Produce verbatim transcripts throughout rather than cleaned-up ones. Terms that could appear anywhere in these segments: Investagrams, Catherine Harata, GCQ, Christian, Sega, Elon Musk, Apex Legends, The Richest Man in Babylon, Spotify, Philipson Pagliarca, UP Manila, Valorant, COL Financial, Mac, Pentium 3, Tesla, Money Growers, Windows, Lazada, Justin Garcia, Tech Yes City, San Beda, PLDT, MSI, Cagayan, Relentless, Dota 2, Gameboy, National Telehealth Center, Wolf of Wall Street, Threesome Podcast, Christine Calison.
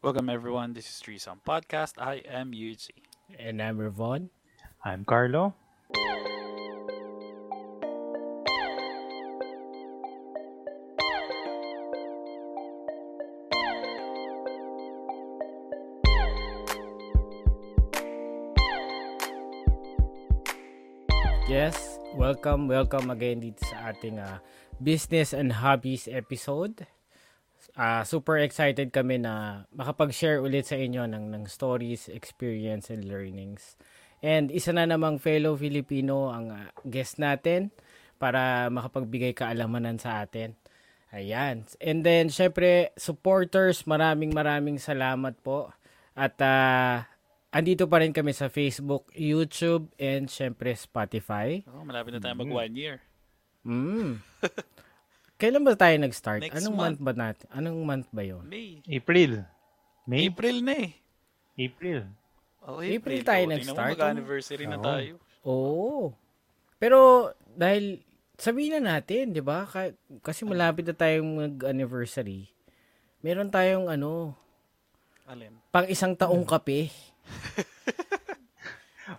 Welcome everyone, this is Threesome Podcast. I am U G. And I'm Ravon. I'm Carlo. Yes, welcome, welcome again dito sa ating uh, Business and Hobbies episode. Uh, super excited kami na makapag-share ulit sa inyo ng, ng stories, experience, and learnings. And isa na namang fellow Filipino ang uh, guest natin para makapagbigay kaalamanan sa atin. Ayan. And then, syempre, supporters, maraming maraming salamat po. At uh, andito pa rin kami sa Facebook, YouTube, and syempre Spotify. Oh, malapit na tayo mag one year. Mm. Kailan ba tayo nag-start? Next Anong month. month ba natin? Anong month ba yun? May. April. May? April na eh. April. Oh, April. April tayo oh, nag-start. Mag-anniversary oh. na tayo. Oo. Oh. Pero dahil sabihin na natin, di ba? Kasi malapit na tayong mag-anniversary. Meron tayong ano, alin? Pang isang taong kape.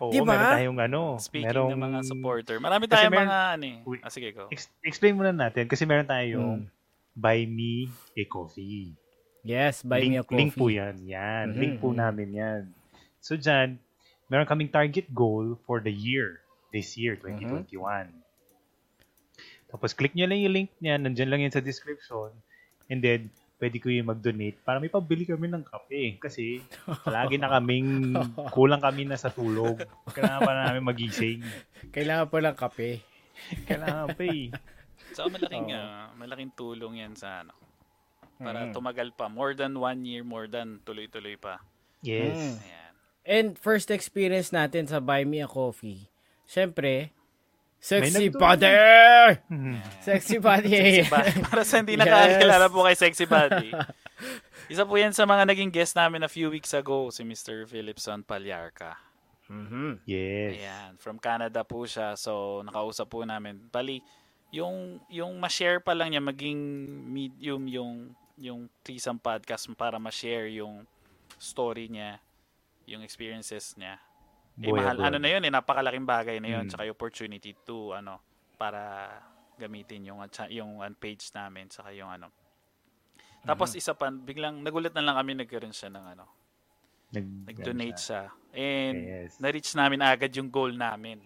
Oo, diba? Meron tayong ano. Speaking merong... ng mga supporter. Marami tayong meron... mga ano eh. Ah, sige ko. Ex- explain muna natin kasi meron tayong hmm. Buy Me a Coffee. Yes, Buy link, Me a Coffee. Link po yan. Yan. Mm-hmm. Link po namin yan. So dyan, meron kaming target goal for the year. This year, twenty twenty-one. Mm-hmm. Tapos click nyo lang yung link niyan. Nandyan lang yan sa description. And then, pwede ko yung mag-donate para may pabili kami ng kape. Kasi palagi na kaming, kulang kami na sa tulog. Kailangan pa namin magising. Kailangan pa lang kape. Kailangan pa eh. So, malaking, oh. uh, malaking tulong yan sa ano. Para mm. tumagal pa. More than one year, more than tuloy-tuloy pa. Yes. Mm. Ayan. And first experience natin sa Buy Me a Coffee. Siyempre, Sexy Body! Sexy Body! Para sa hindi nakakilala yes. po kay Sexy Body. Isa po yan sa mga naging guest namin a few weeks ago, si Mister Philipson Pagliarca. Mm-hmm. Yes. Ayan, from Canada po siya. So, nakausap po namin. Bali, yung, yung ma-share pa lang niya, maging medium yung, yung Threesome Podcast para ma-share yung story niya, yung experiences niya. Eh, boya, mahal boya. ano na yun eh, napakalaking bagay na yun, mm. saka opportunity to ano para gamitin yung yung page namin saka yung ano. Tapos uh-huh. isa pa, biglang nagulat na lang kami, nagkaroon siya ng ano. Nag- Nag-donate siya. siya. And yes. na-reach namin agad yung goal namin.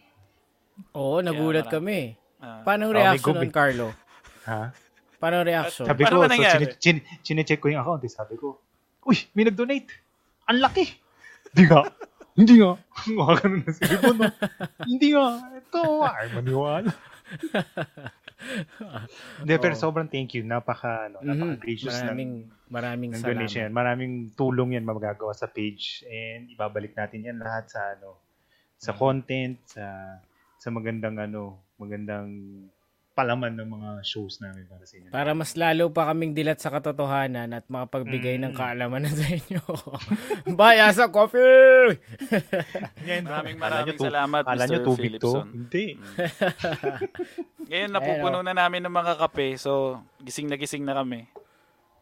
Oo, kaya nagulat parang, kami. Uh, Paano reaction oh, nun, Carlo? Ha? Paano reaction? Sabi ko, so chine- chine- chine-check ko yung account, sabi ko, uy, may nag-donate. Ang laki. Di ka? Hindi nga. Ganun na sila ko, no? Hindi nga. Ito, ay maniwala. Hindi, pero sobrang thank you. Napaka, ano, mm-hmm. napaka-gracious maraming, ng, maraming ng donation. Maraming tulong yan magagawa sa page. And ibabalik natin yan lahat sa, ano, sa content, sa sa magandang, ano, magandang palaman ng mga shows namin para sa inyo. Para mas lalo pa kaming dilat sa katotohanan at makapagbigay mm. ng kaalaman na sa inyo. Buy us a coffee! Yan, maraming maraming salamat, Mister Philipson. Hindi. Ngayon, napupuno na namin ng mga kape. So, gising na gising na kami.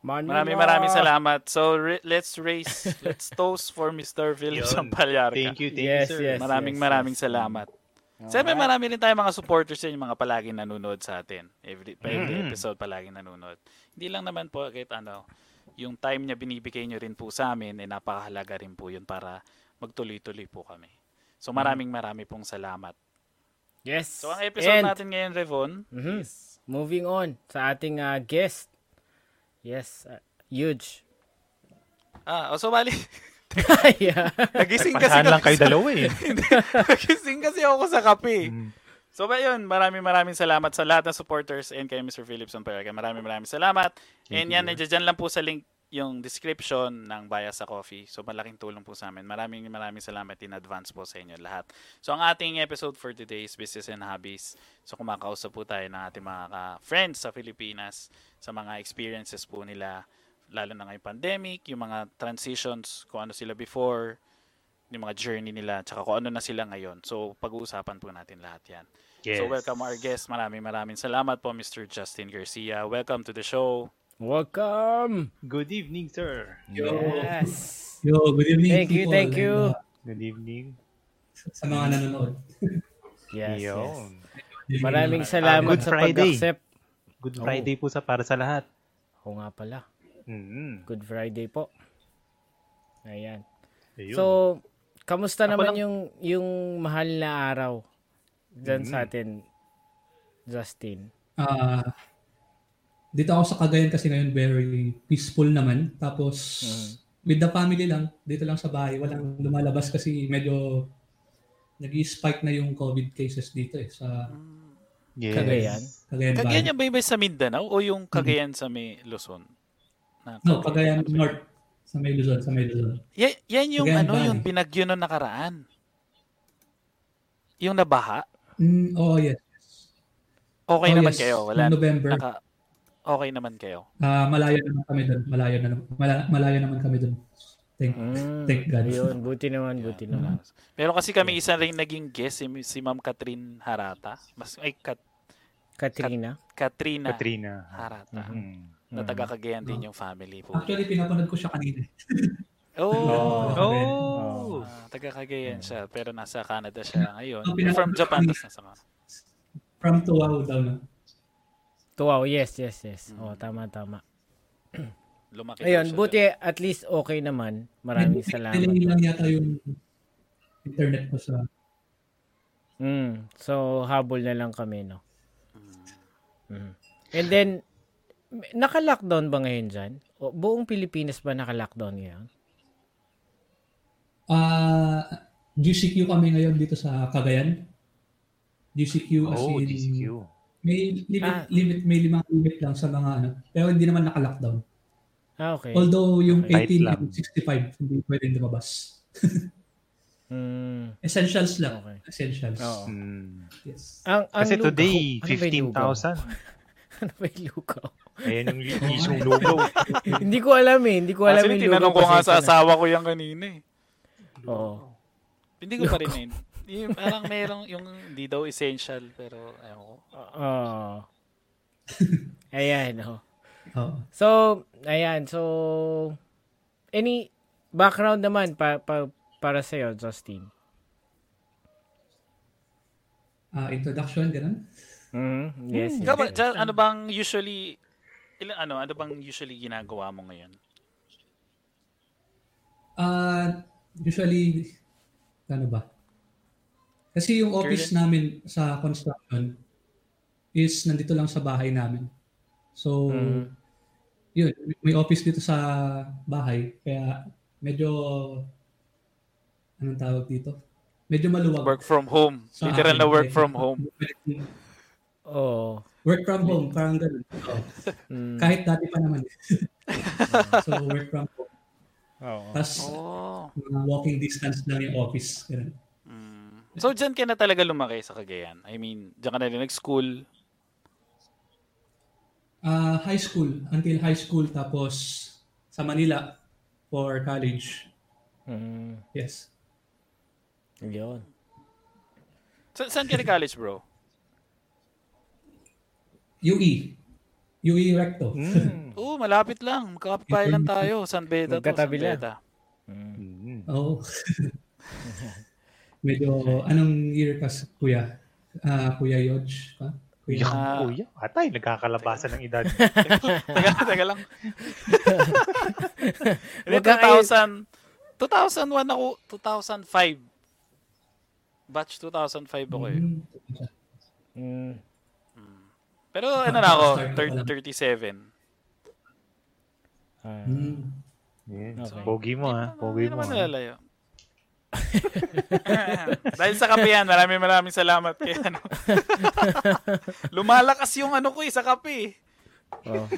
Maraming maraming salamat. So, re- let's raise, let's toast for Mister Philipson Pagliarca. Thank you, thank yes, you, sir. Yes, maraming yes, maraming yes. salamat. Siyempre, marami rin tayong mga supporters din, yung mga palaging nanonood sa atin. Every, every mm-hmm. episode, palaging nanonood. Hindi lang naman po, kahit ano, yung time niya binibigay niyo rin po sa amin, eh, napakahalaga rin po yun para magtuloy-tuloy po kami. So, maraming marami pong salamat. Yes. So, ang episode And, natin ngayon, Revon, mm-hmm. is... moving on sa ating uh, guest. Yes, uh, huge. Ah, so, bali... yeah. Nagising kasi Pasahan lang kayo dalawa eh. Nagising kasi ako sa kape. Mm. So ba yun, maraming maraming salamat sa lahat ng supporters and kay Mister Philipson Pagliarca. Maraming maraming salamat. And yan, nandiyan lang po sa link yung description ng Buy Us a Coffee. So malaking tulong po sa amin. Maraming maraming salamat in advance po sa inyo lahat. So ang ating episode for today is Business and Hobbies. So kumakausap po tayo ng ating mga friends sa Pilipinas sa mga experiences po nila. Lalo na ngayong pandemic, yung mga transitions, kung ano sila before, yung mga journey nila, tsaka kung ano na sila ngayon. So, pag-uusapan po natin lahat yan. Yes. So, welcome our guest. Maraming maraming salamat po, Mister Justin Garcia. Welcome to the show. Welcome. Good evening, sir. Yo. Yes. Yo, good evening. Thank people. you, thank you. Good evening. Sa mga nanonood. Yes, yes. Maraming salamat uh, sa pag-accept. Good Friday oh. po sa para sa lahat. Oo nga pala. Mm-hmm. Good Friday po. Ayan. Ayun. So, kamusta Ako naman lang... yung yung mahal na araw dyan mm-hmm. sa atin, Justin? Uh, dito ako sa Cagayan kasi ngayon very peaceful naman. Tapos, mm-hmm. with the family lang, dito lang sa bahay. Walang lumalabas kasi medyo nag-spike na yung COVID cases dito eh sa yes. Cagayan. Cagayan, Cagayan yung ba sa Mindanao o yung Cagayan mm-hmm. sa may Luzon? Na, no, Cagayan North. Sa may Luzon, sa may Luzon. Yan, yan yung Again, ano, bang. yung binagyo na nakaraan. Yung nabaha. Mm, oh, yes. Okay oh, naman yes. kayo. Wala. November. Naka, okay naman kayo. Uh, malayo naman kami doon. Malayo, na, malayo, malayo naman kami doon. Thank, mm, thank God. Yun, buti naman, yeah. buti naman. Pero kasi kami isa rin naging guest, si, si Ma'am Catherine Harata. Mas, ay, Kat, Katrina? Kat, Katrina. Katrina. Harata. Mm-hmm. na taga-Cagayan din yung family po. Actually, pinapanood ko siya kanina. Oh! Oh! oh. Ah, taga-Cagayan siya, pero nasa Canada siya ngayon. Oh, from Japan, tas nasa Canada. From Tuwao daw na. Tuwao, yes, yes, yes. Mm-hmm. Oh, tama, tama. Lumaki Ayun, buti doon. At least okay naman. Maraming And, salamat. Hindi lang yata yung internet ko sa... Mm, so, habol na lang kami, no? Mm. And then, naka-lockdown ba ngayon dyan? O buong Pilipinas ba naka-lockdown ngayon? Uh, G C Q kami ngayon dito sa Cagayan. G C Q as oh, in... G C Q. May limit, ah. limit, may limang limit lang sa mga ano. Pero hindi naman naka-lockdown. Ah, okay. Although yung okay. eighteen sixty-five hindi pwede lumabas. mm. Essentials lang. Okay. Essentials. Oh. Mm. Yes. Ang, ang Kasi lugaw, today, fifteen thousand. Ano ba yung lugaw? Ayan yung isang logo. Hindi ko alam eh. Hindi ko alam Actually, yung logo. Tinanong ko nga sa asawa ko yan kanina eh. Oo. Hindi ko pa rin eh. Parang merong yung hindi daw essential pero ayaw ko. Oo. Ayan o. Oh. So, ayan. So, any background naman pa, pa, para sa'yo, Justin? Uh, introduction, ganun? Mm, yes. Mm. yes. Kaba, just, ano bang usually... Ilan, ano, ano bang usually ginagawa mo ngayon? Uh, usually, ano ba? Kasi yung office namin sa construction is nandito lang sa bahay namin. So, mm. yun, may office dito sa bahay. Kaya medyo, anong tawag dito? Medyo maluwag. Work from home. Sa Literal na work from home. Oh. Work from home, parang ganun. Oh. Mm. Kahit dati pa naman. So, work from home. Oh. Tapos, oh. walking distance lang yung office. Mm. So, dyan ka na talaga lumaki sa Cagayan? I mean, dyan ka na rin nag-school? Uh, high school. Until high school. Tapos, sa Manila for college. Mm. Yes. Yun. Sa- saan ka na college, bro? U E. U E Recto. Mm. Oo, malapit lang. Magkakapay lang tayo. San Beda to. San Beda. Mm. Oo. Oh. Medyo, anong year ka, Kuya? Uh, Kuya Yodge? Huh? Kuya? Uh, kuya? Atay, nagkakalabasan ng edad. taga, taga lang. two thousand, two thousand one ako, two thousand five. Batch two thousand five ako eh. Mm. Pero ano na ako, thirty-seven. Uh, mm. yeah. okay. Pogi mo ha, pogi mo. Hindi naman nalalayo. Dahil sa kape yan, maraming maraming salamat kay ano. Lumalakas yung ano ko eh, sa kape. Oh.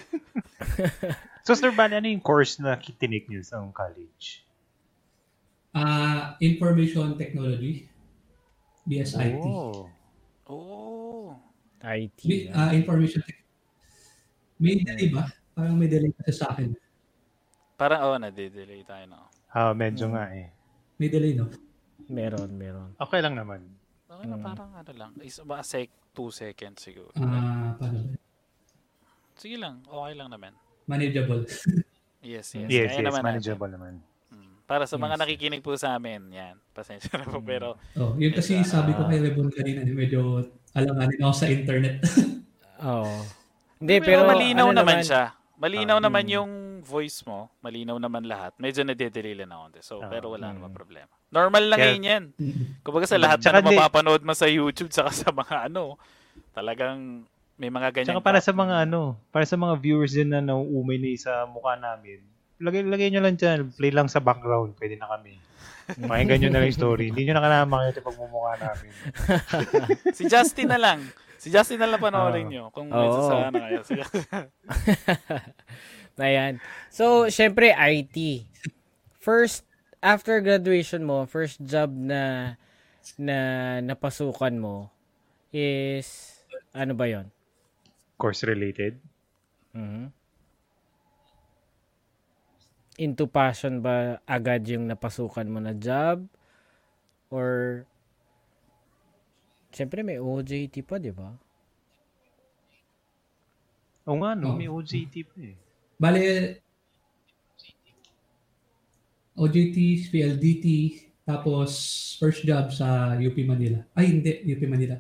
So Sir Bani, ano yung course na kitinik niyo sa college? Uh, Information Technology. B S I T. Oh. Oh. I T. May, uh, information technology. May delay ba? Parang may delay kasi sa akin. Parang, oo, oh, nade-delay tayo na. Ah, oh, medyo hmm. nga eh. May delay, no? Meron, meron. Okay lang naman. Okay lang, hmm. parang ano lang. Is, ba, sec, two seconds siguro. Ah, uh, parang. Sige lang, okay lang naman. manageable. Yes, yes. Yes, yes, naman manageable natin. Naman. Para sa mga yes. nakikinig po sa amin, yan. Pasensya na po, pero... Oh, yun kasi uh, sabi ko kay Rebon kanina, medyo alanganin ako sa internet. Oo. Oh. Hindi, pero... pero malinaw ano naman siya. Malinaw uh, naman yung voice mo. Malinaw naman lahat. Medyo nadidililan na konti. So, uh, pero wala hmm. naman problema. Normal lang yeah. yun yan. Kumbaga sa lahat na mapapanood mo sa YouTube saka sa mga ano, talagang may mga ganyan. Tsaka para pa. Sa mga ano, para sa mga viewers din na nauumay na sa mukha namin, Lagay, lagay nyo lang dyan. Play lang sa background. Pwede na kami. Pakinggan nyo na lang yung story. Hindi nyo na kailangan makikita pagmumukha namin. Si Justin na lang. Si Justin na lang panoorin uh, nyo. Kung may sasama na kayo. Ayan. So, syempre, I T. First, after graduation mo, first job na na napasukan mo is, ano ba yon? Course related? Mm-hmm. Into passion ba agad yung napasukan mo na job? Or, siyempre may O J T pa, di ba? Oo nga, no? Oh. May O J T pa eh. Bale, O J T, P L D T, tapos first job sa U P Manila. Ay, hindi, U P Manila.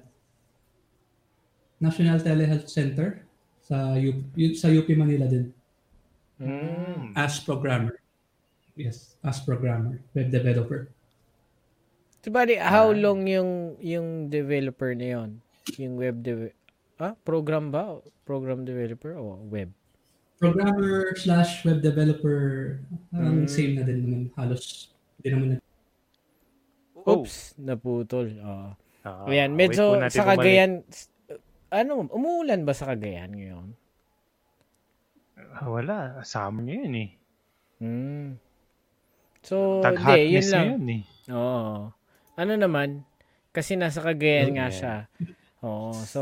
National Telehealth Center sa U P, sa U P Manila din. Mm. As programmer. Yes, as programmer, web developer. So, buddy, how long yung yung developer na yon? Yung web dev ah, program ba? Program developer o web? Programmer slash web developer. Um, mm. Same na din naman. Halos hindi naman na. Oops, naputol. Oh. Uh, Ayan, medyo sa Cagayan, ano, umuulan ba sa Cagayan ngayon? Ah, wala. Summer nyo yun eh. Mm. So, hindi. Yun lang. Yun, eh. Oo. Ano naman? Kasi nasa Cagayan okay. nga siya. Oo. So,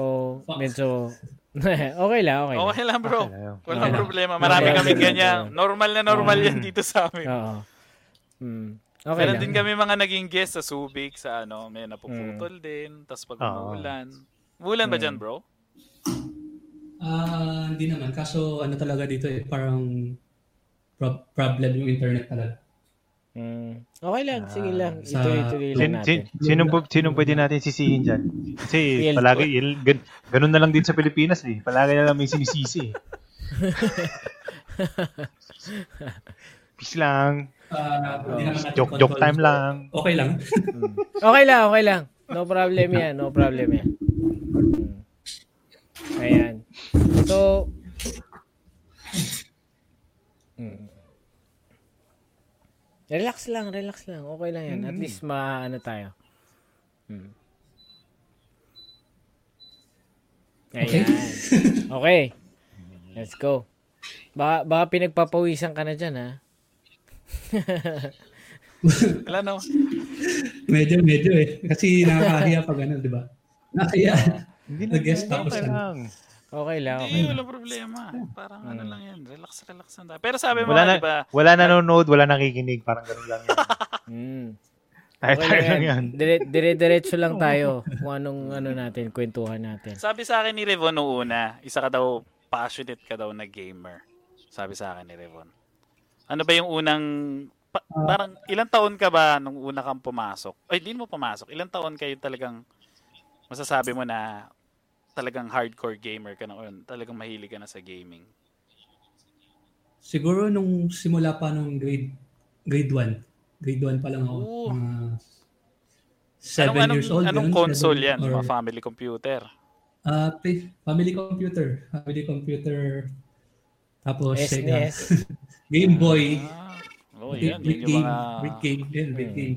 medyo... okay lang, okay lang. Okay lang bro. Okay lang. Walang okay problema. Marami okay. kami ganyan. Normal na normal yan dito sa amin. Oo. Mm. Okay meron lang. Din kami mga naging guest sa Subic, sa ano, may napuputol mm. din. Tapos pag umuulan. Umuulan ba mm. dyan bro? Ah, uh, hindi naman. Kaso ano talaga dito eh, parang pro- problem yung internet talaga. Mm. Okay lang, sige lang. Uh, Ituloy-tuloy lang natin. Sinong sin, sin, pwede natin sisihin dyan? Kasi palagi, gan- ganun na lang din sa Pilipinas eh. Palagi na lang may sinisisi eh. Peace lang. Uh, joke, joke time lang. Okay lang. okay lang, okay lang. No problem yan, no problem yan. Ayan. So, mm. relax lang, relax lang. Okay lang yan. At least maano tayo. Mm. Ayan. Okay. Let's go. Baka, baka pinagpapawisan ka na dyan, ha? Wala na. Medyo, medyo eh. Kasi nakakahiya pa gano'n, di ba? Nakakahiya. Hindi na guest tapos lang. Okay lang. Okay. Hindi, wala problema. Parang hmm. ano lang yan. Relax, relax lang. Pero sabi mo, wala na, diba? Wala nanonood, wala nakikinig. Parang gano'n lang yan. mm. Tayo okay, tayo yan. Lang yan. Dire-diretso lang tayo kung anong ano natin, kwentuhan natin. Sabi sa akin ni Revon noong una, isa ka daw, passionate ka daw na gamer. Sabi sa akin ni Revon. Ano ba yung unang, pa, parang ilang taon ka ba nung una kang pumasok? Ay, hindi mo pumasok. Ilang taon kayo talagang masasabi mo na talagang hardcore gamer ka na o talagang mahilig ka na sa gaming? Siguro nung simula pa nung grade grade one. Grade one pa lang ako. Uh, seven anong, years old. Anong yun? Console seven, yan? Or, family computer? Uh, family computer. Family computer. Tapos Sega. Gameboy. Ah, oh, yan. Big game. Big game. Big game.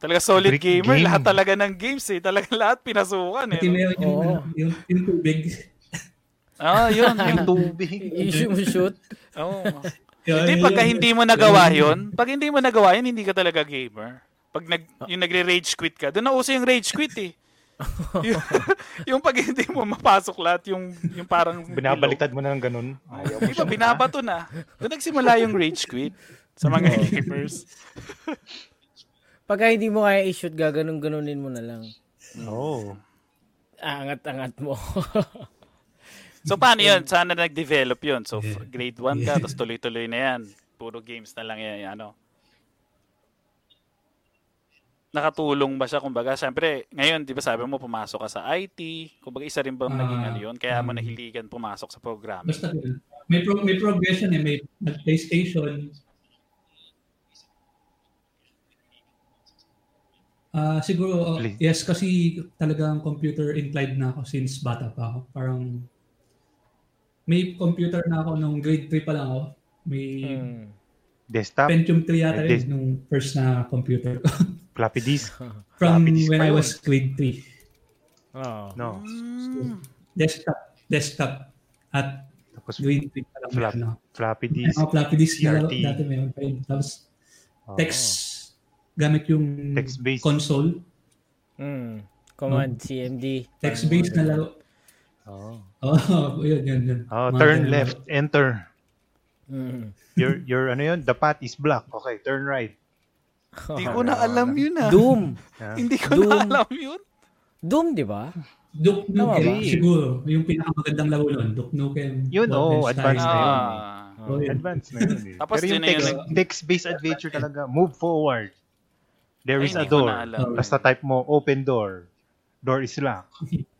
Talaga solid Brick gamer. Game. Lahat talaga ng games eh. Talagang lahat pinasukan eh. Pati meron yung, oh. yung, yung tubig. Ah, yun. Yung tubig. Yung shoot. Oo. Oh. Hindi, pagka hindi mo nagawa yun, pag hindi mo nagawa yun, hindi ka talaga gamer. Pag nag, yung nagre-rage quit ka, doon na uso yung rage quit eh. yung, yung pag hindi mo mapasok lahat, yung, yung parang... Binabaliktad mo na ng ganun. Hindi ba, binabato na. Doon nagsimula yung rage quit sa mga gamers. Pagka hindi mo kaya i-shoot, gaganon-ganonin mo na lang. Oo. No. Angat-angat mo. So paano yun? Sana nag-develop yun. So yeah. grade one ka, yeah. tapos tuloy-tuloy na yan. Puro games na lang yan. Ano? Nakatulong ba siya? Kumbaga, siyempre, ngayon, di ba sabi mo, pumasok ka sa I T. Kumbaga, isa rin bang uh, naging ano yun? Kaya mo nahiligan pumasok sa programming. Basta yun. May, pro- may progression eh. May PlayStation. Uh, siguro, uh, yes, kasi talagang computer inclined na ako since bata pa ako. Parang... May computer na ako nung grade three pa lang ako. May hmm. desktop. Pentium three yata rin nung first na computer ko. Floppy disk. From Floppy disk when I was grade three. Oh. No. So, desktop. Desktop. At tapos, grade three pa lang. Flop, na, floppy disk. Ako, floppy disk na dati mayroon pa rin. Tapos oh. text. Gamit yung text-based console. Mm. Command, no? C M D. Text-based na laro. Oh. Oh, yun, yun, yun. Oh, turn left, enter. Mm. Your your ano yun? The path is black. Okay, turn right. Hindi oh, ko na alam yun ah. Doom. Yeah. Hindi ko Doom. na alam yun. Doom, di ba? Duke Nukem. Siguro. Yung pinakamagandang laro nun. Duke Nukem. Yun, oh, advanced na yun. Oh, advanced na yun. Eh. Tapos pero yun, text, yung text-based adventure talaga. Move forward. There is Ay, a door. Basta type mo, open door. Door is locked.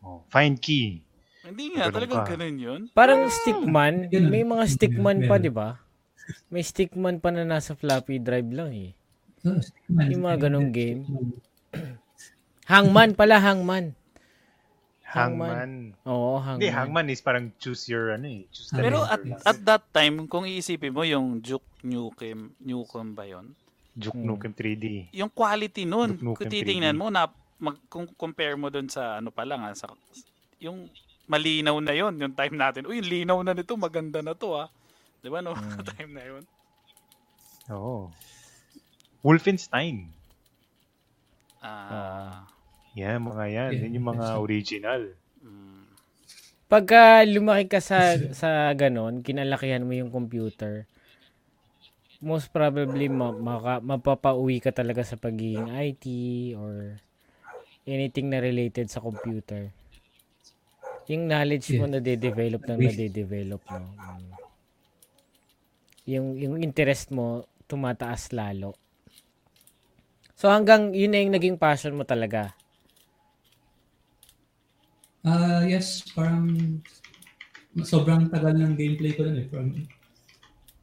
Oh, find key. Hindi nga, talagang ganun yun. Parang ah, stickman. May mga stickman pa, di ba? May stickman pa na nasa floppy drive lang eh. Oh, yung mga ganun game. Hangman pala, hangman. Hangman. hangman. Oo, hangman. Hindi, hangman is parang choose your ano eh. Choose the Pero at, at that time, kung iisipin mo yung Duke Nukem, Nukem ba yun? Duke Nukem three D. Yung quality nun, kung titingnan mo, na, mag, kung compare mo dun sa ano pa lang, ha, sa, yung... malinaw na yon yung time natin. Uy, linaw na nito. Maganda na to, ah. Di ba, no? Hmm. Time na yon. Oo. Oh. Wolfenstein. Ah. Uh, yeah, mga yan. Yan yung mga original. Pagka lumaki ka sa, sa ganon, kinalakihan mo yung computer, most probably ma- maka- mapapauwi ka talaga sa pagiging I T or anything na related sa computer. Yung knowledge mo na de-develop na na de-develop mo. Yung, yung interest mo, tumataas lalo. So hanggang yun na yung naging passion mo talaga? Ah, uh, yes. Parang sobrang tagal ng gameplay ko nun eh. Parang,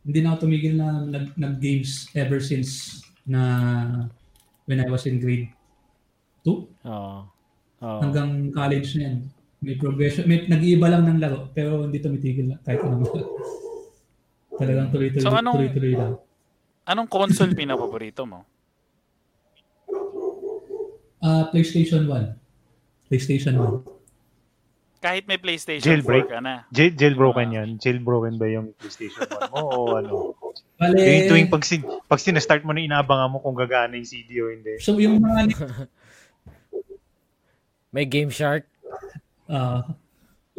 hindi na ako tumigil na nag, nag-games ever since na when I was in grade two. Oo. Oo. Hanggang college na yan. May progression. May, nag-iiba lang ng laro, pero hindi tumitigil lang. Kahit ano. Talagang tuloy-tuloy, so, anong, tuloy-tuloy lang. Anong console pinapaborito mo? Uh, PlayStation one. PlayStation one. Kahit may PlayStation jailbreak. four ka na. Jail, jailbroken yan. Jailbroken ba yung PlayStation one mo? O ano? Bale, tuwing, tuwing pag, sin, pag sinastart mo na inaabangan mo kung gagana yung C D o hindi. So yung mga... may Game Shark? Ah, uh,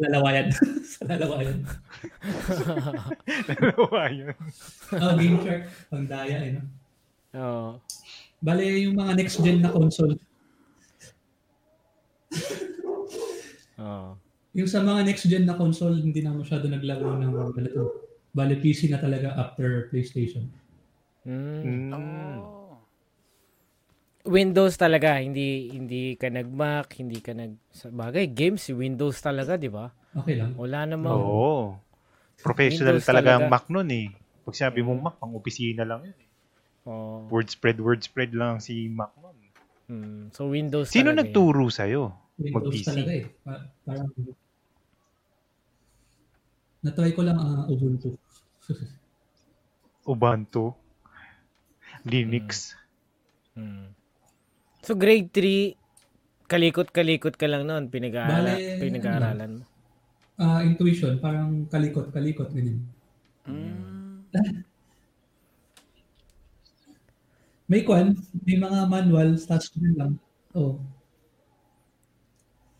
lalawayan. Sa lalawayan. lalawayan. Oh, Game Shark. Ang daya, eh, no? Oo. Oh. Bale, yung mga next-gen na console. Oo. Oh. Yung sa mga next-gen na console, hindi na masyado naglaro ng ganito. Bale, P C na talaga after PlayStation. Mm. Oh. Windows talaga, hindi hindi ka nag-Mac, hindi ka nag... Bagay, games, Windows talaga, di ba? Okay lang. Wala namang... Oo. Professional talaga ang Mac nun eh. Pag sabi mong Mac, pang-opisina lang yun. Oh. Word spread, word spread lang si Mac nun. Hmm. So, Windows Sino talaga. Sino nagturo eh. sa'yo? Windows mag-P C? Talaga eh. Pa- parang... Natry ko lang uh, Ubuntu. Ubuntu? Linux? Hmm. hmm. So grade three, kalikot-kalikot ka lang noon, pinag-aaralan, pinag-aaralan mo. Ah, uh, intuition, parang kalikot-kalikot ganyan. Mm. May kwan, may mga manual stats din lang. Oh.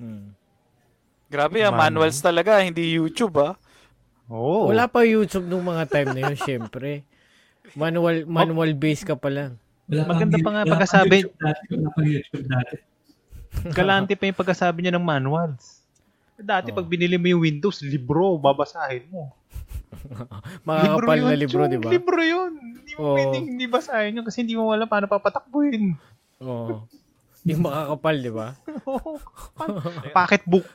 Hmm. Grabe, ah, manuals talaga, hindi YouTube ah. Oh. Wala pa YouTube nung mga time na 'yon, syempre. Manual manual based ka pa lang. Wala maganda pa nga pagkasabi. Wala pang YouTube dati. Kalante pa yung pagkasabi niya ng manuals. Dati oh. pag binili mo yung Windows, libro, babasahin mo. Makakapal na libro, di ba? Libro yun. Hindi mo oh. pwedeng hindi basahin yun kasi hindi mo wala paano papatakbuhin. Oo. Oh. Hindi makakapal, di ba? Oo. Pocket book.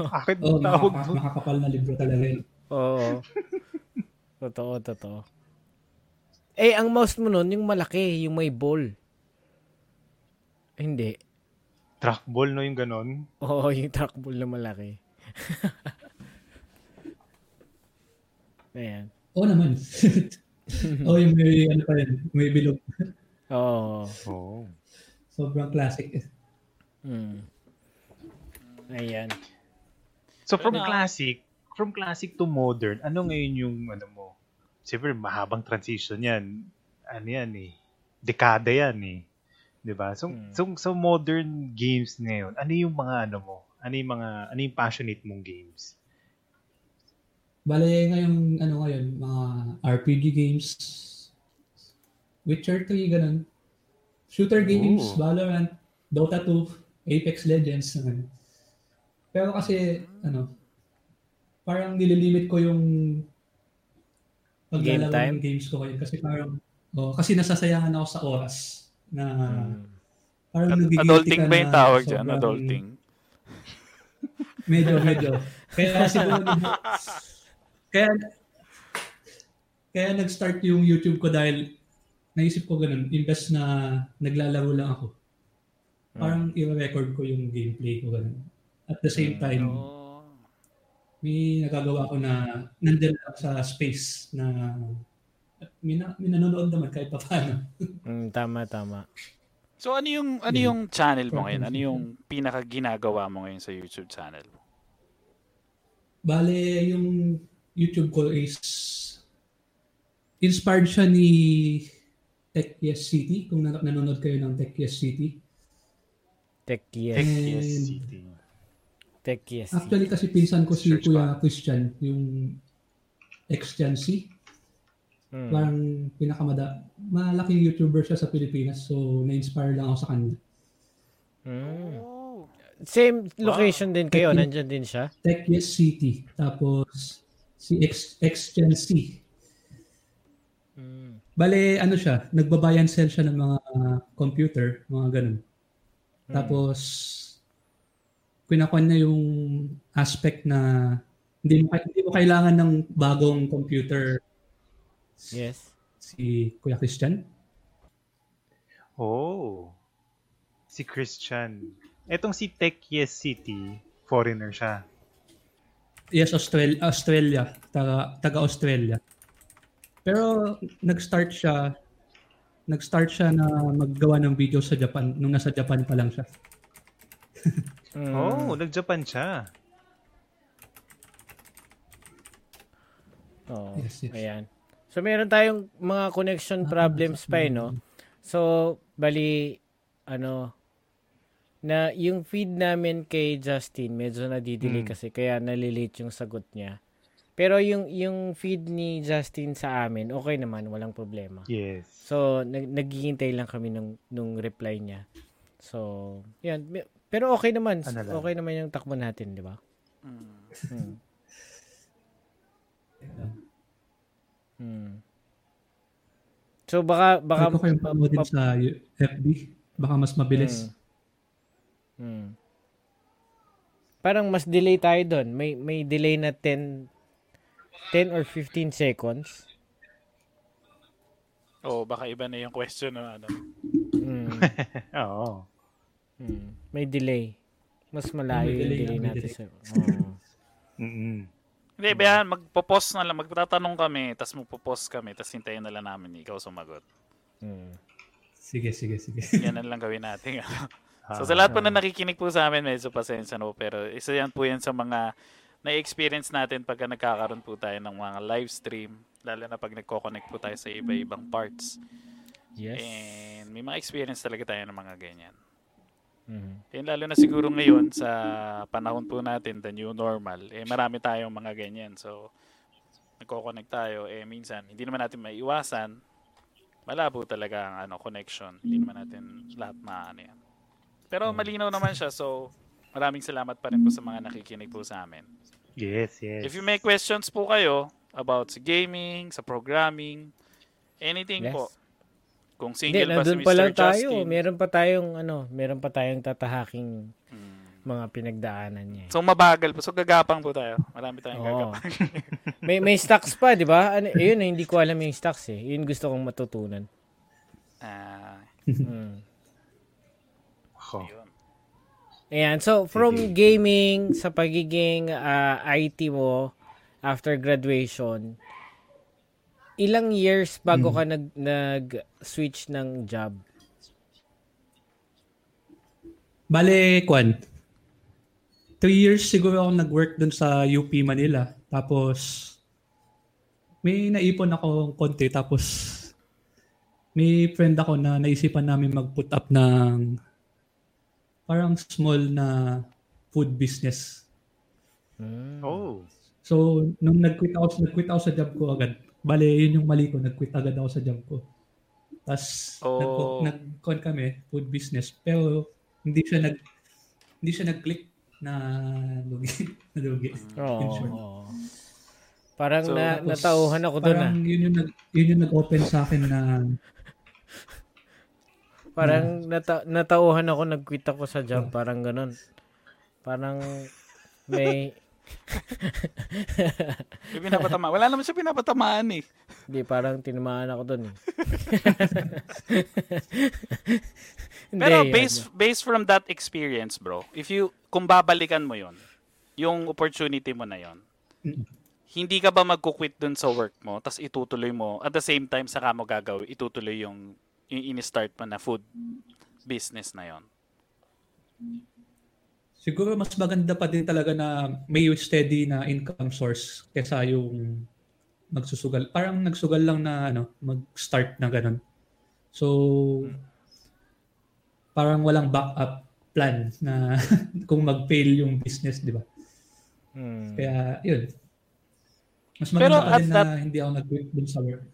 Pocket book oh, tawag doon. Makakapal na libro talaga yun. Oo. Totoo, totoo. Eh, ang mouse mo nun, yung malaki, yung may ball. Eh, hindi. Trackball, no? Yung ganon? Oo, yung trackball na malaki. Ayan. Oo naman. Oo, yung may, ano pa yun, may bilog. Oo. Oh. Sobrang classic. Hmm. Ayan. So, from Pero, classic, from classic to modern, ano ngayon yung, ano mo, siyempre, mahabang transition yan. Ano yan eh? Dekada yan eh. Diba? So, hmm. so, so modern games ngayon, ano yung mga ano mo? Ano yung mga, ano yung passionate mong games? Bale, ngayong, ano ngayon, mga R P G games, Witcher three, ganun. Shooter games, Ooh. Valorant, Dota two, Apex Legends, ganun. Pero kasi, ano, parang nililimit ko yung paglalaro ng games ko ngayon. Kasi parang, oh, kasi nasasayangan ako sa oras. Na hmm. parang nagigilty adulting ba yung tawag dyan? Adulting? Medyo, medyo. Kaya siguro, kaya, kaya nag-start yung YouTube ko dahil naisip ko ganun, imbes na naglalaro lang ako. Parang hmm. i-record ko yung gameplay ko ganun. At the same time, oh. may nagagawa ko na nandun sa space na mina minanonood naman kahit pa paano. mm, tama tama. So ano yung ano yung channel mo ngayon? Ano yung pinaka ginagawa mo ngayon sa YouTube channel mo? Bale, yung YouTube ko is inspired siya ni Tech Yes City, kung nan- nanonood kayo ng Tech Yes City. Tech Yes, Tech Yes City. Tech Yes. Actually kasi pinsan ko si Kuya Christian, yung Xchan C. Hmm. Parang pinakamada, malaking YouTuber siya sa Pilipinas, so na-inspire lang ako sa kanya. Hmm. Same location wow. din kayo, nandiyan din siya? Tech Yes City, tapos si Xchan C. Hmm. Bale, ano siya, nagba-buy and sell siya ng mga computer, mga ganun. Hmm. Tapos, pinakuan niya yung aspect na hindi mo, hindi mo kailangan ng bagong computer. Yes. Si Kuya Christian. Oh. Si Christian. Etong si Tech Yes City, foreigner siya. Yes, Australia. Australia. Taga, taga Australia. Pero nag-start siya, nag-start siya na maggawa ng video sa Japan, nung nasa Japan pa lang siya. mm. Oh, nag-Japan siya. Oh, yes, yes. Ayan. So, meron tayong mga connection problems pa, eh, no? So, bali, ano, na yung feed namin kay Justin, medyo nadidelay kasi, kaya nalilate yung sagot niya. Pero yung yung feed ni Justin sa amin, okay naman, walang problema. Yes. So, nag- naghihintay lang kami nung, nung reply niya. So, yan. Pero okay naman. Ano okay naman yung takbo natin, di ba? Mm. Hmm. Hmm. So baka baka ko kayo panoodin sa F B, baka mas mabilis. Hmm. Hmm. Parang mas delay tayo doon. May may delay na ten or fifteen seconds. Oh, baka iba na yung question na ano. Hmm. Oo. Hmm. May delay. Mas malayo yung delay natin sa. Oo. Mhm. Hindi, bayan, magpo-post na lang. Magtatanong kami, tas magpo-post kami, tas hintayin na lang namin ikaw sumagot. Hmm. Sige, sige, sige. Yan na lang gawin natin. So, sa lahat po na nakikinig po sa amin, medyo pasensya no, pero isa yan po yan sa mga na-experience natin pagka nagkakaroon po tayo ng mga live stream, lalo na pag nagko-connect po tayo sa iba-ibang parts. Yes. And may mga experience talaga tayo ng mga ganyan. Mm-hmm. And lalo na siguro ngayon sa panahon po natin, the new normal, eh marami tayong mga ganyan. So, nagko-connect tayo, eh minsan, hindi naman natin maiiwasan. Malabo talaga ang ano, connection. Hindi naman natin lahat maano yan. Pero malinaw naman siya, so Maraming salamat pa rin po sa mga nakikinig po sa amin. Yes, yes. If you may questions po kayo about sa gaming, sa programming, anything yes. po. Kung single Hindi, pa si Mister pa lang tayo. Justin. Meron pa tayong, ano, meron pa tayong tatahaking hmm. mga pinagdaanan niya. So, mabagal po. So, gagapang po tayo. Marami tayong Oo. gagapang. may may stocks pa, di ba? Ano, yun, hindi ko alam yung stocks eh. Yun gusto kong matutunan. Ah. Hmm. Ako. Ayun. Ayan, so from gaming sa pagiging uh, I T mo after graduation, ilang years bago ka nag nag-switch ng job? Bale, kwan. Three years siguro ako nag-work dun sa U P Manila. Tapos, may naipon akong konti. Tapos, may friend ako na naisipan namin mag-put up ng parang small na food business. Oh. So, nung nag-quit ako, nag-quit ako sa job ko agad. Bale, yun yung mali ko. Nag-quit agad ako sa job ko. Tapos, oh. nag-con kami, food business. Pero, hindi siya nag hindi siya nag-click na lugi. na lugi. Oh. Parang so, na, tapos, natauhan ako doon. Parang na. yun yung, yun yung nag-open sa akin na Parang nata- natauhan ako, nag-quit ako sa job. Parang ganun. Parang may... pinapatama. Wala naman siya pinapatamaan eh. Hindi, parang tinamaan ako dun eh. Pero based, based from that experience, bro, if you, kung babalikan mo yon, yung opportunity mo na yon, hindi ka ba mag-quit dun sa work mo, tas itutuloy mo, at the same time, saka mo gagawin, itutuloy yung yung in-start mo na food business na yon? Siguro mas maganda pa din talaga na may steady na income source kesa yung nagsusugal. Parang nagsugal lang na ano, mag-start na ganun. So, parang walang backup plan na kung mag-fail yung business, di ba? Hmm. Kaya, yun. Mas maganda pa din that... na hindi ako nag-quit dun sa work.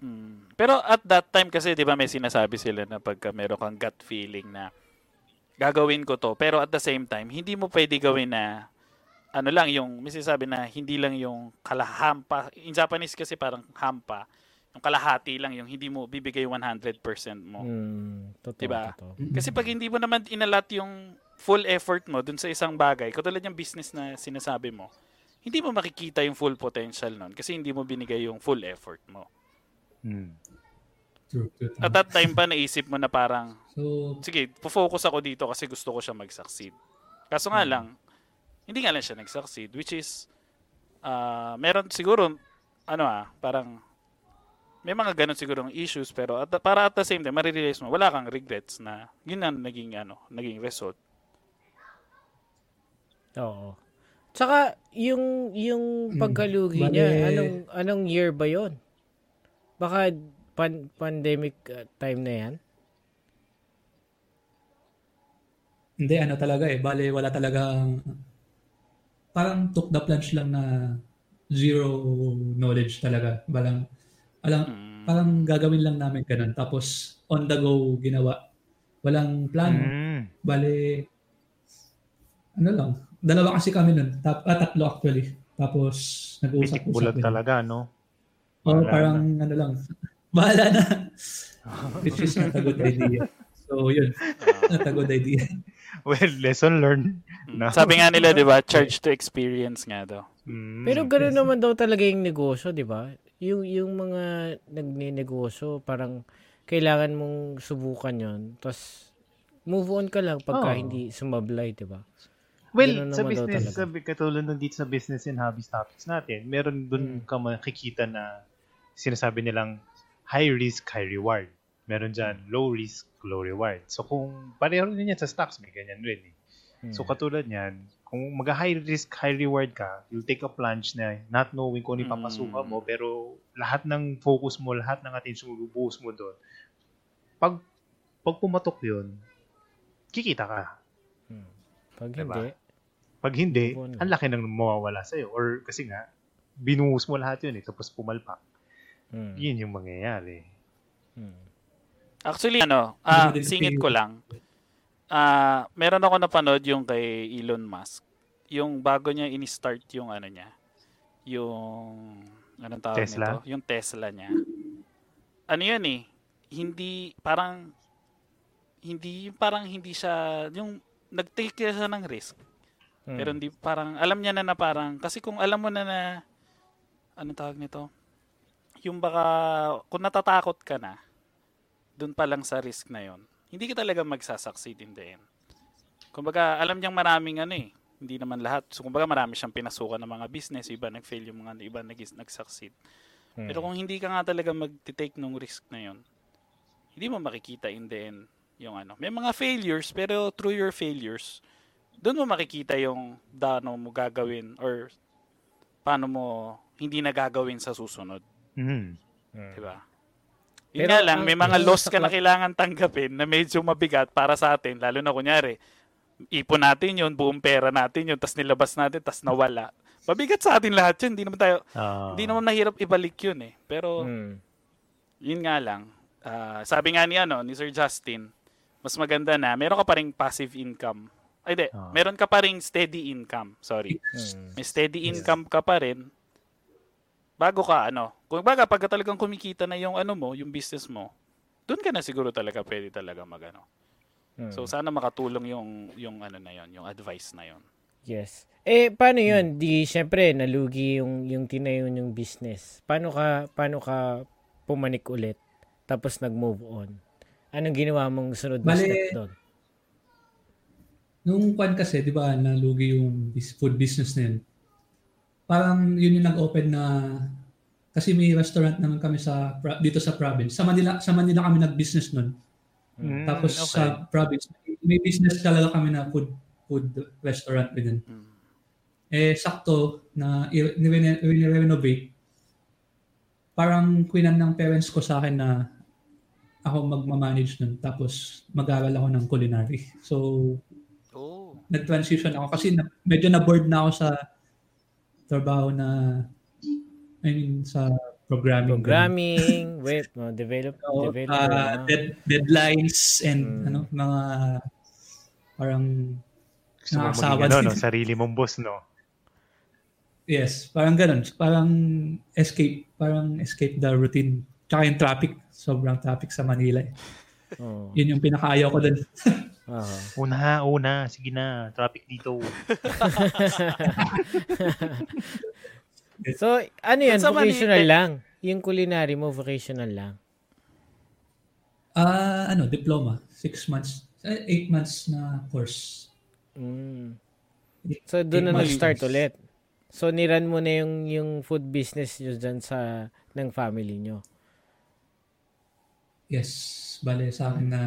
Hmm. Pero at that time kasi, di ba, may sinasabi sila na pagka meron kang gut feeling na gagawin ko to, pero at the same time, hindi mo pwede gawin na ano lang yung, may sinasabi na hindi lang yung kalahampa. In Japanese kasi parang hampa, yung kalahati lang, yung hindi mo bibigay one hundred percent mo. Hmm, totoo, diba? Totoo. Kasi pag hindi mo naman inalat yung full effort mo dun sa isang bagay, katulad yung business na sinasabi mo, hindi mo makikita yung full potential nun kasi hindi mo binigay yung full effort mo. Hmm. At that time pa naisip mo na parang so, sige, po-focus ako dito kasi gusto ko siya mag-succeed. Kaso nga lang, hindi nga lang siya nag-succeed, which is uh, meron siguro ano ah, parang may mga ganun sigurong issues, pero at, para at the same time, marirealize mo, wala kang regrets na yun ang naging, ano, naging result. Oo. Tsaka yung, yung pagkalugi hmm. niya, anong, anong year ba yun? Baka pan- pandemic uh, time na yan? Hindi, ano talaga eh. Bale, wala talagang... Parang took the plunge lang na zero knowledge talaga. Balang, alam, mm. Parang gagawin lang namin ganun. Tapos on the go ginawa. Walang plan. Mm. Bale, ano lang. Dalawa kasi kami nun. Tap, ah, tatlo actually. Tapos nag-uusap-usap. Bulat talaga, no? Oh, parang na. ano lang. Bahala na. Which is not a good idea. So, yun. Not a good idea. Well, lesson learned. No. Sabi nga nila, di ba? Charge to experience nga daw. Mm. Pero ganoon naman daw talaga yung negosyo, di ba? Yung, yung mga nagninegosyo, parang kailangan mong subukan yon. Tapos, move on ka lang pagka oh. hindi sumablay, di ba? Well, sa business, sa, katulad ng dito sa business and hobbies topics natin, meron dun hmm. ka makikita na sinasabi nilang high risk, high reward. Meron dyan, low risk, low reward. So kung pareho rin yan sa stocks, may ganyan rin eh. Hmm. So katulad yan, kung mag-high risk, high reward ka, you'll take a plunge na not knowing kung ipapasuka hmm. mo, pero lahat ng focus mo, lahat ng attention mo, bubuhos mo doon. Pag, pag pumatok yun, kikita ka. Hmm. Pag diba? Hindi. Pag hindi, ang laki nang mawawala sa'yo. Or kasi nga, binuhos mo lahat yun eh, tapos pumalpak. Hmm. Yun yung mangyayari. Hmm. Actually, ano, uh, singit ko lang. uh, meron ako napanood yung kay Elon Musk. Yung bago niya in-start yung ano niya. Yung anong tawag nito? Yung Tesla niya. Ano yun eh? Hindi parang hindi parang hindi siya yung nag-take siya ng risk. Hmm. Pero hindi parang alam niya na na parang kasi kung alam mo na na ano tawag nito? Yung baka kung natatakot ka na doon pa lang sa risk na yon. Hindi ka talaga magsasucceed in the end. Kumbaga, alam niyang maraming ano eh. Hindi naman lahat. So, kumbaga, marami siyang pinasukan ng mga business. Iba nag-fail yung mga iba nag-succeed. Hmm. Pero kung hindi ka nga talaga mag-take ng risk na yon, hindi mo makikita in the end yung ano. May mga failures, pero through your failures, doon mo makikita yung dano mo gagawin or paano mo hindi na gagawin sa susunod. Mm. Mm. Diba? Yun pero, nga lang, may mga loss ka na kailangan tanggapin na medyo mabigat para sa atin. Lalo na kunyari, ipon natin yun, buong pera natin yun, tas nilabas natin, tas nawala. Mabigat sa atin lahat yun. Hindi naman tayo, oh. Hindi naman nahirap ibalik yun eh. Pero, mm. yun nga lang. Uh, sabi nga ni, ano, ni Sir Justin, mas maganda na, meron ka pa rin passive income. Ay, di, oh. meron ka pa rin steady income. Sorry. Mm. May steady income yeah. ka pa rin. Bago ka, ano, kung baga, pagka talagang kumikita na yung ano mo, yung business mo, doon ka na siguro talaga pwede talaga magano. Hmm. So, sana makatulong yung, yung ano na yun, yung advice na yun. Yes. Eh, paano yun? Hmm. Di, syempre, nalugi yung, yung tinayo yung business. Paano ka, paano ka pumanik ulit, tapos nag-move on? Anong ginawa mong sunod na step doon? Nung kwan kasi, di ba, nalugi yung food business na yun. Parang yun yung nag-open na kasi may restaurant naman kami sa dito sa province. Sa Manila, sa Manila kami nag-business nun. Mm, Tapos okay. sa province, may business talaga kami na food food restaurant din. Mm. Eh sakto na i-renovate. Parang kwinan ng parents ko sa akin na ako magma-manage nun. Tapos mag-aral ako ng culinary. So oh. nag-transition ako kasi na, medyo na-bored na ako sa trabaho na I mean sa programming programming web no develop so, develop uh, dead, deadlines and hmm. ano mga parang nakakasabad ano, no sarili mong boss no yes parang ganun parang escape parang escape the routine tsaka yung traffic sobrang traffic sa Manila eh. Oh. Yun yung pinakaayaw ko dun. Uh-huh. Una, una. Sige na. Traffic dito. So, ano yan? So, vocational man, lang. Yung culinary mo, vocational lang. Ah, uh, ano? Diploma. Six months. Uh, eight months na course. Mm. So, doon na nag-start ulit. So, niran mo na yung, yung food business nyo dyan sa, ng family nyo. Yes. Bale, sa akin na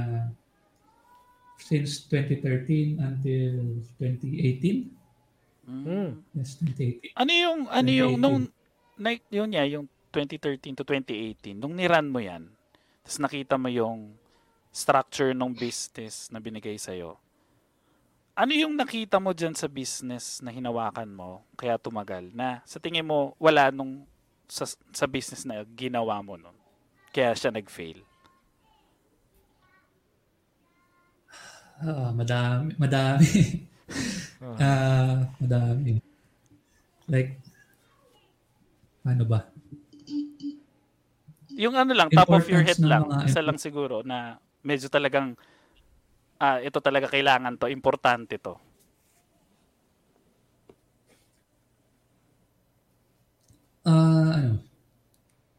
since twenty thirteen until twenty eighteen. Mm. Yes, twenty eighteen. Ano yung ano yung nung like yun niya yung twenty thirteen to twenty eighteen nung ni-run mo yan. Tapos nakita mo yung structure ng business na binigay sa iyo. Ano yung nakita mo diyan sa business na hinawakan mo kaya tumagal na sa tingin mo wala nung sa, sa business na ginawa mo noon. Kaya siya nag-fail. Ah, madami, madami. Ah, uh, madami. Like, ano ba? Yung ano lang, top of your head lang. Mga... Isa lang siguro na medyo talagang, ah, ito talaga kailangan to, importante to. Ah, uh, ano?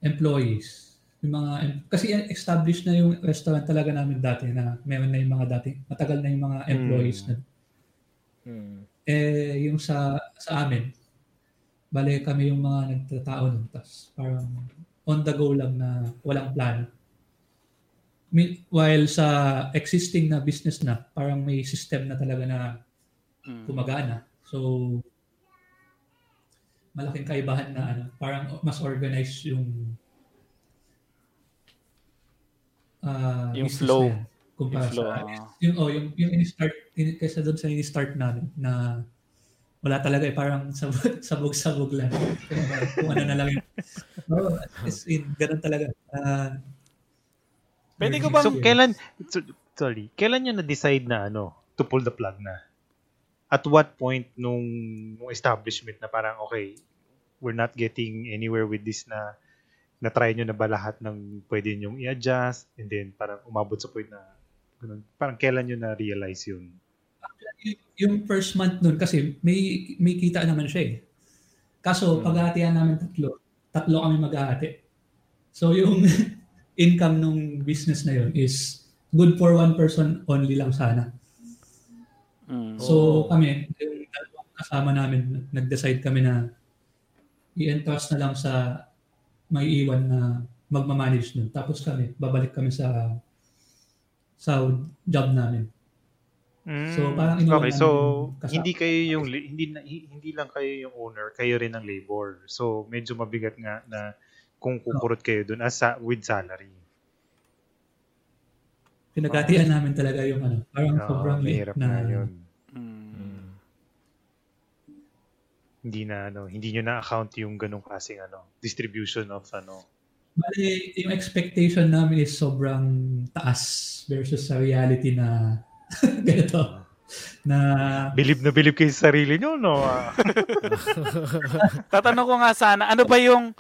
Employees. Yung mga, kasi established na yung restaurant talaga namin dati na meron na yung mga dati, matagal na yung mga employees mm. na. Mm. Eh, yung sa sa amin, bale kami yung mga nagtataon, tas parang on the go lang na walang plan. While sa existing na business na, parang may system na talaga na kumagana. So, malaking kaibahan na ano, parang mas organized yung Uh, yung flow na, kumpara yung flow, sa uh, yung oh yung yung in-start in, kaysa doon sa in-start namin na wala talaga eh parang sabog-sabog lang kung ano na lang yun oh, it's in ganun talaga uh, pwede ko bang so kailan so, so actually, kailan nyo na-decide na ano, to pull the plug na? At what point nung, nung establishment na parang, okay, we're not getting anywhere with this na na-try nyo na ba lahat ng pwede nyong i-adjust and then parang umabot sa point na ganun, parang kailan nyo na-realize yun? Y- yung first month nun kasi may, may kita naman siya eh. Kaso hmm. paghahatian namin tatlo, tatlo kami maghahati. So yung income nung business na yun is good for one person only lang sana. Mm, so oh. kami, yung dalawang kasama namin, nag-decide kami na i-entrust na lang sa may iwan na magmamanage nun. Tapos kami, babalik kami sa sa job namin. Mm, so parang iniwan okay, so kasama. Hindi kayo yung hindi hindi lang kayo yung owner, kayo rin ang labor. So medyo mabigat nga na kung kukurot kayo doon as sa with salary. Pinagatian wow. namin talaga yung ano, parang no, sobrang late na, na yun. Mm. Hindi na ano, hindi niyo na account yung ganung klaseng ano, distribution of ano. Bale, yung expectation namin is sobrang taas versus sa reality na ganito. Na bilib na bilib kayo sa sarili niyo, no? Tatanong ko nga sana, ano ba yung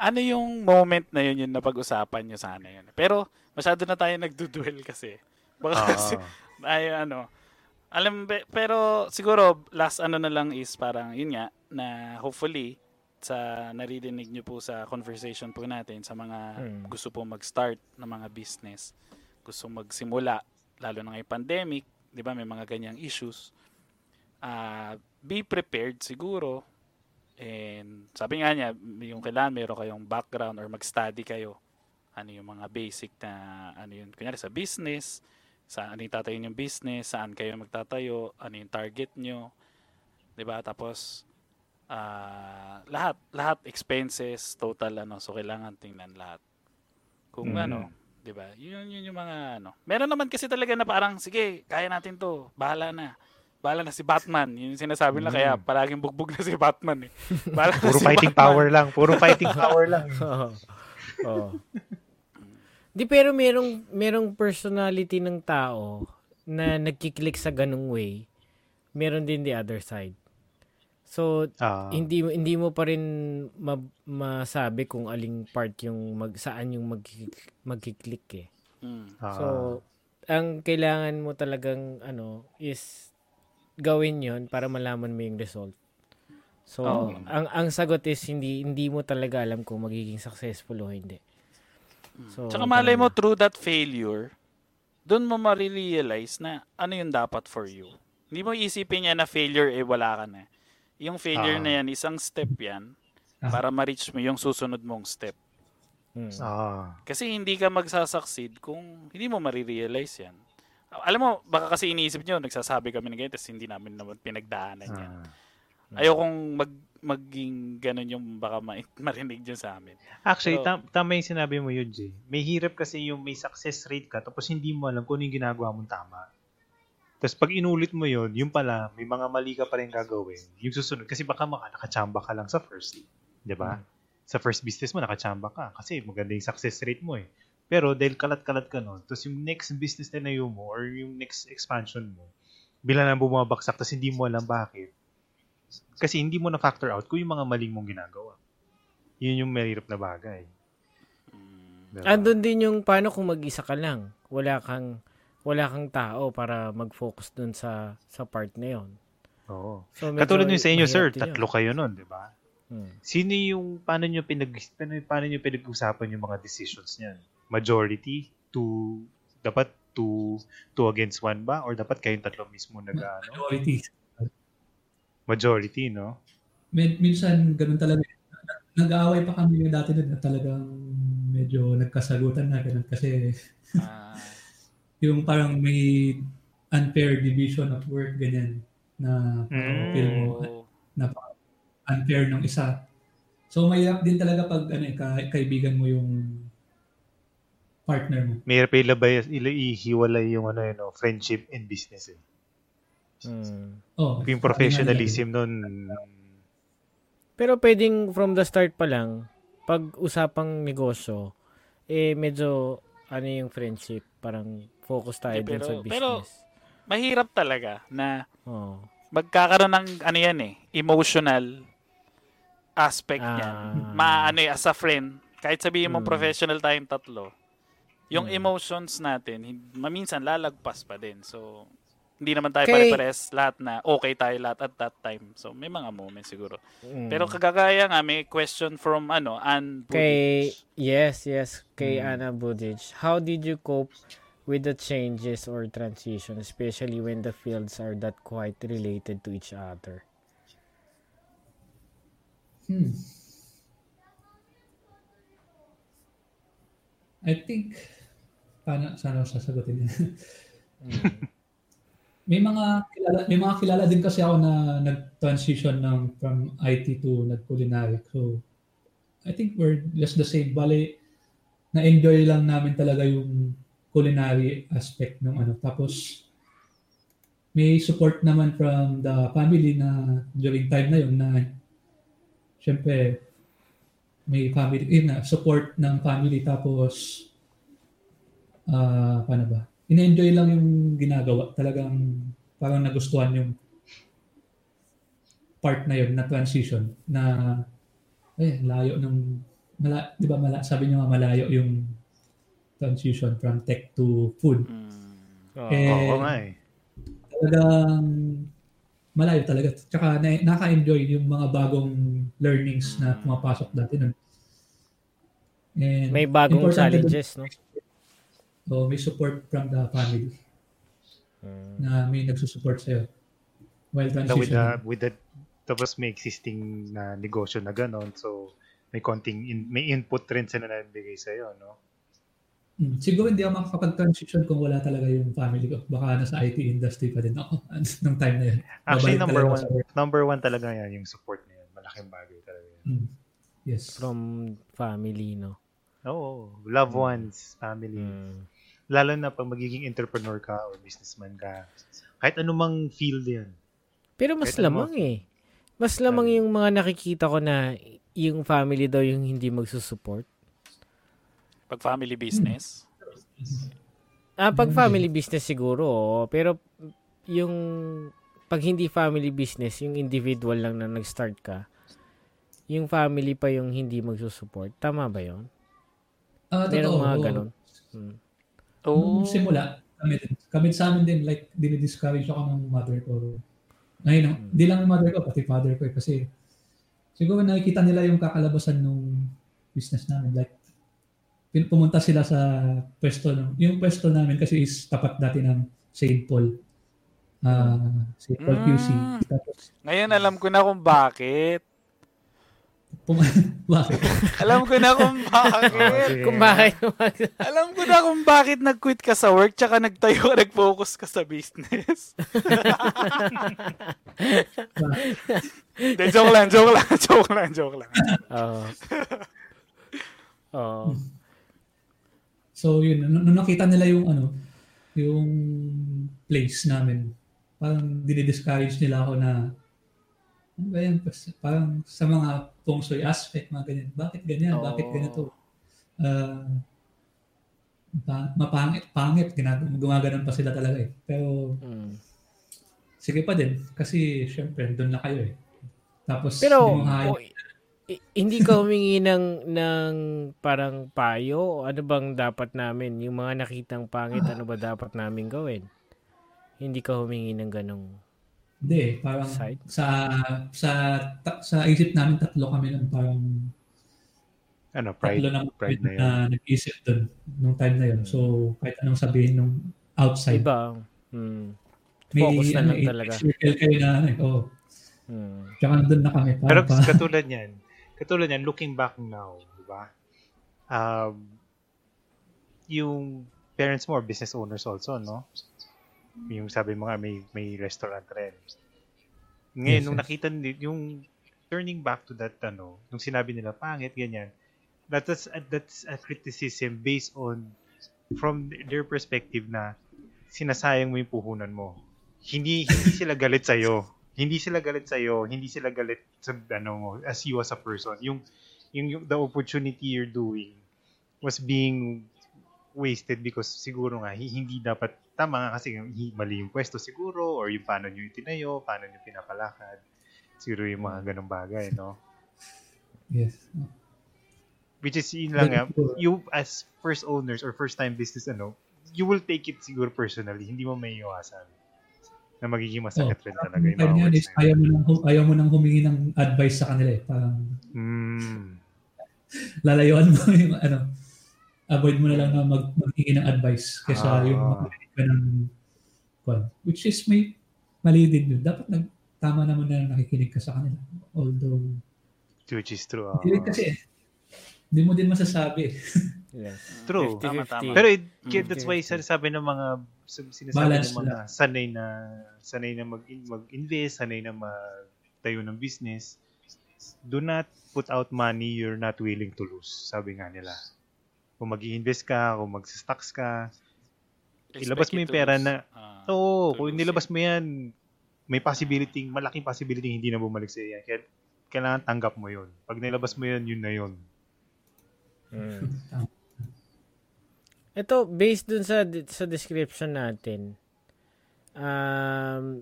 Ano yung moment na yun yun na pag-usapan nyo sana yun? Pero masyado na tayo nagduduel kasi. Baka uh-huh. kasi, ay, ano. Alam, pero siguro last ano na lang is parang yun nga na hopefully sa naririnig nyo po sa conversation po natin sa mga hmm. gusto po mag-start ng mga business, gusto magsimula, lalo na ngayong pandemic, di ba may mga ganyang issues. Uh, be prepared siguro. And sabi nga niya, yung kailangan meron kayong background or mag-study kayo. Ano yung mga basic na, ano yun, kunyari sa business, saan ano yung tatayo yung business, saan kayo magtatayo, ano yung target nyo. Diba? Tapos, uh, lahat, lahat expenses, total ano. So, kailangan tingnan lahat. Kung mm-hmm. ano, diba? Yun, yun yung mga ano. Meron naman kasi talaga na parang, sige, kaya natin to, bahala na. Bahala na si Batman. Yun yung sinasabi lang. Mm. Kaya palaging bugbog na si Batman eh. Bahala puro si fighting Batman. Power lang. Puro fighting power lang. Oh. Oh. Di pero merong, merong personality ng tao na nagkiklik sa ganung way. Meron din the other side. So, uh. hindi, hindi mo pa rin ma- masabi kung aling part yung mag, saan yung magkiklik, magkiklik eh. Mm. Uh. So, ang kailangan mo talagang ano is gawin yon para malaman mo yung result. So, oh. ang ang sagot is hindi hindi mo talaga alam kung magiging successful o hindi. So, tsaka malay mo, through that failure, doon mo ma-realize na ano yung dapat for you. Hindi mo isipin niya na failure, eh, wala ka na. Yung failure ah. na yan, isang step yan para ma-reach mo yung susunod mong step. Hmm. Ah. Kasi hindi ka magsasucceed kung hindi mo ma-realize yan. Alam mo, baka kasi iniisip nyo, nagsasabi kami na ganyan, tapos hindi namin naman pinagdaanan yan. Ah. Ayokong mag, maging ganun yung baka marinig dyan sa amin. Actually, so, tam- tama yung sinabi mo yun, Jay. May hirap kasi yung may success rate ka, tapos hindi mo alam kung ano yung ginagawa mong tama. Tapos pag inulit mo yun, yung pala, may mga mali ka pa rin gagawin. Yung susunod, kasi baka nakachamba ka lang sa first. Di ba? Hmm. Sa first business mo, nakachamba ka. Kasi maganda yung success rate mo eh. Pero dahil kalat-kalat ka nun, tapos yung next business na nayo mo or yung next expansion mo, bilang na bumabaksak, tapos hindi mo alam bakit. Kasi hindi mo na-factor out kung yung mga maling mong ginagawa. Yun yung mahirap na bagay. Diba? Andun din yung paano kung mag-isa ka lang. Wala kang, wala kang tao para mag-focus dun sa, sa part na yun. Oo. So, katulad nyo sa inyo, sir, tatlo yun. Kayo nun, di ba? Hmm. Sino yung, paano nyo, pinag, paano nyo pinag-usapan yung mga decisions niyan? Majority to dapat two two against one ba or dapat kayong tatlo mismo nag-ano? Majority. Majority, no? Min- minsan ganun talaga. Nag-aaway pa kami dati na talagang medyo nagkasagutan na ganun kasi ah. yung parang may unfair division of work ganyan na mm. feel mo na unfair ng isa. So mahirap din talaga pag ano eh kaibigan mo yung partner mo. Mahirap ilabay, ihiwalay yung ano, you know, friendship and business eh. Mm. Oh, yung professionalism nun. Pero pwedeng from the start pa lang, pag usapang negosyo, eh medyo ano yung friendship, parang focus tayo dun sa business. Pero mahirap talaga na oh. magkakaroon ng ano yan eh, emotional aspect ah. niyan. Maano eh, as a friend, kahit sabihin mo hmm. professional tayong tatlo, yung hmm. emotions natin, minsan lalagpas pa din. So, hindi naman tayo okay. pare-pares lahat na okay tayo lahat at that time. So, may mga moments siguro. Mm. Pero kagagaya nga, may question from ano, Ann Budij. Yes, yes. Kay mm. Anna Budij. How did you cope with the changes or transition, especially when the fields are not quite related to each other? Hmm. I think, paano, sana ako sasagutin. Hmm. May mga kilala, may mga kilala din kasi ako na nag-transition ng from I T to nag-culinary. So I think we're just the same. Bale, na-enjoy lang namin talaga yung culinary aspect ng ano. Tapos may support naman from the family na during time na yun na syempre may family yun na support ng family. Tapos ah uh, paano ba? Ina-enjoy lang yung ginagawa. Talagang parang nagustuhan yung part na yun, na transition, na eh, layo ng, mala, di ba mala, sabi niyo nga malayo yung transition from tech to food. Mm. Oh, eh, oh, okay. Talagang malayo talaga. Tsaka na, naka-enjoy yung mga bagong learnings na pumapasok dati nun. And may bagong challenges, no? So, may support from the family hmm. na may nagsusupport sa'yo while transitioning. So with the, with the, tapos may existing na negosyo na gano'n. So, may konting, in, may input rin sila na nabigay sa'yo, no? Hmm. Siguro hindi ako makakapag-transition kung wala talaga yung family ko. Baka nasa I T industry pa din ako nung time na yun. Actually, number one, number one talaga yan, yung support na yun. Malaking bagay talaga yun. Hmm. Yes. From family, no? Oo. Loved ones, family. Hmm. Lalo na pag magiging entrepreneur ka or businessman ka. Kahit anumang field yan. Pero mas kahit lamang anumang... eh. Mas lamang yung mga nakikita ko na yung family daw yung hindi magsusupport. Pag family business? Hmm. Ah, pag family business siguro. Oh. Pero yung pag hindi family business, yung individual lang na nag-start ka, yung family pa yung hindi magsusupport. Tama ba yun? Uh, Merong mga oh. ganun. Hmm. Oh. Nung simula, kami, kami sa amin din, like, dinidiscourage ako ng mother ko. Ngayon, hmm. di lang mother ko, pati father ko eh. Kasi, siguro nakikita nila yung kakalabasan nung business namin. Like, pumunta sila sa pwesto. Ng, yung pwesto namin kasi is tapat dati ng Saint Paul. Uh, Saint Paul Q C. Mm. Tapos, ngayon, alam ko na kung bakit. Pum- bakit? Alam ko na kung bakit. Okay. Kung bakit. Alam ko na kung bakit nag-quit ka sa work tsaka nagtayo, nag-focus ka sa business. De, joke lang, joke lang, joke lang, joke lang. Oh. Oh. So, yun. Nung nakita nila yung ano, yung place namin, parang dinidiscourage nila ako na ganyan, parang sa mga feng shui aspect, mga ganyan. Bakit ganyan? Oh. Bakit ganito? Uh, mapangit, pangit. Gumaganan pa sila talaga eh. Pero, hmm. sige pa din. Kasi, syempre, doon na kayo eh. Tapos, pero, oh, hindi ka humingi ng, ng parang payo? Ano bang dapat namin? Yung mga nakitang pangit, ano ba dapat namin gawin? Hindi ka humingi ng ganong... Hindi, parang side? sa sa ta, sa isip namin tatlo kami nun, parang ano, pride, tatlo naman pride na, na nag-isip dun nung time na yun. So, kahit anong sabihin nung outside. Iba. Hmm. Focus may, na lang ano, talaga. May circle kayo na, oo. Hmm. Tsaka nandun na kami. Parang, pero katulad yan, katulad yan, looking back now, di ba? Um, yung parents mo are business owners also, no? Yung sabi mga may may restaurant rin. Ngayon, yes, nung nakita nila yung turning back to that ano, nung sinabi nila pangit ganyan. That's a, that's a criticism based on from their perspective na sinasayang mo yung puhunan mo. Hindi hindi sila galit sa iyo. Hindi sila galit sa iyo, hindi sila galit sa ano mo as you as a person. Yung yung, yung the opportunity you're doing was being wasted because siguro nga hindi dapat tama nga kasi mali yung pwesto siguro or yung paano nyo itinayo, paano nyo pinakalakad. Siguro yung mga ganong bagay, no? Yes. Which is yun lang nga, you as first owners or first time business, ano, you will take it siguro personally. Hindi mo may iwasan na magiging masakit oh, rin talaga yung mga words. Ayaw mo, nang, ayaw mo nang humingi ng advice sa kanila eh. Parang mm. lalayoan mo yung ano, avoid mo na lang na mag, maghingi ng advice kesa ah. yung maghingi ka ng well, which is may mali din yun. Dapat nag, tama naman na nakikinig ka sa kanila. Although which is true. Ah. Kasi hindi mo din masasabi. Yes. True. fifty, tama, tama. Pero it, mm, that's why sinasabi ng mga sinasabi ng mga na. sanay na sanay na mag, mag-invest, sanay na magtayo ng business. Do not put out money you're not willing to lose. Sabi nga nila. Kung mag-i-invest ka, kung mag-stocks ka, expect ilabas mo yung pera lose. na uh, Oo, kung nilabas mo yan, may possibility, malaking possibility hindi na bumalik sa iyo. Kaya kailangan tanggap mo yun. Pag nilabas mo yan, yun na yun. Mm. Ito, based dun sa sa description natin, um,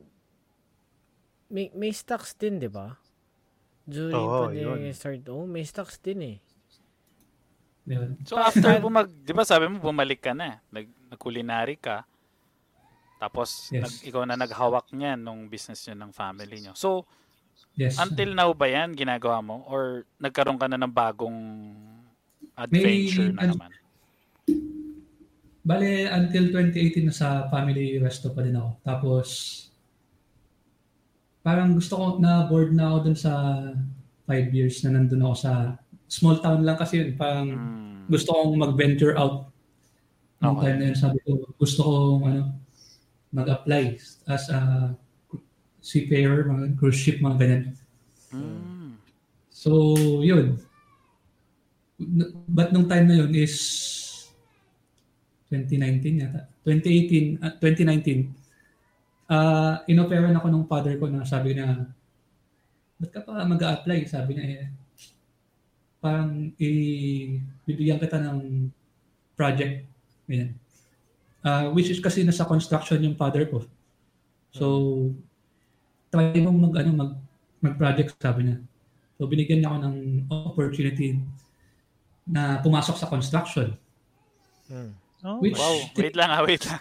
may, may stocks din, di ba? During oh, pandemic start, oh, may stocks din eh. Yun. So after, bumag, di ba sabi mo, bumalik ka na, nag, nag-culinary ka, tapos yes. nag, ikaw na naghawak niya nung business niya ng family niyo. So, yes. until now ba yan ginagawa mo? Or nagkaroon ka na ng bagong adventure May, na an- naman? Bale, until twenty eighteen na sa family resto pa din ako. Tapos, parang gusto ko na bored na ako dun sa five years na nandun ako sa small town lang kasi yun. Parang mm. gusto kong mag-venture out. Noong okay. time na yun, sabi ko, gusto kong ano, mag-apply as a seafarer, mga cruise ship, mga ganyan. Mm. So, yun. But nung time na yun is twenty nineteen yata. twenty eighteen, uh, twenty nineteen. Uh, inoperan ako ng father ko na sabi na, ba't ka pa mag-a-apply? Sabi na, eh, parang eh, bibigyan kita ng project. Uh, which is kasi nasa construction yung father ko. So, try mong mag, ano, mag, mag-project, sabi niya. So, binigyan niya ako ng opportunity na pumasok sa construction. Hmm. Oh, which, wow, wait lang ah, wait lang.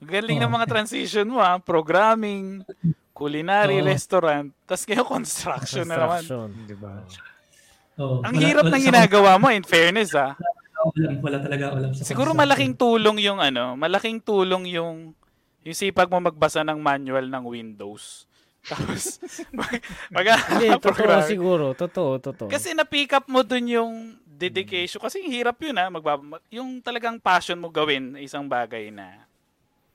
Galing oh, ng mga transition mo ah, programming, culinary, oh, restaurant, tas kayo construction, construction na naman. Di ba? Oh, ang wala, hirap wala, ng ginagawa mo, in fairness ah. Wala, wala talaga alam sa siguro malaking tulong yung ano, malaking tulong yung yung sipag mo magbasa ng manual ng Windows. Tapos mag, mag Hindi, totoo siguro, totoo, totoo. Kasi na-pick up mo dun yung dedication. Kasi hirap yun ha. Magbab- yung talagang passion mo gawin isang bagay na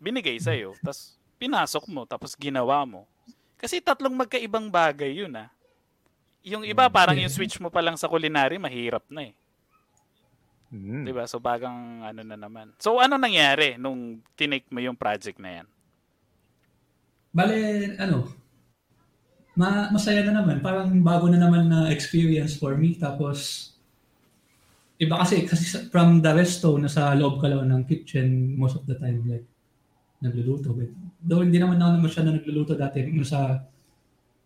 binigay sa'yo. Tapos pinasok mo. Tapos ginawa mo. Kasi tatlong magkaibang bagay yun ha. Yung iba parang yung switch mo pa lang sa culinary mahirap na eh. Mm. Diba? So bagang ano na naman. So ano nangyari nung tinake mo yung project na yan? Bale, ano? Ma- masaya na naman. Parang bago na naman na experience for me. Tapos iba kasi, kasi from the resto, nasa loob ka lang ng kitchen most of the time, like, nagluluto. But, though hindi naman ako naman siya na nagluluto dati, nasa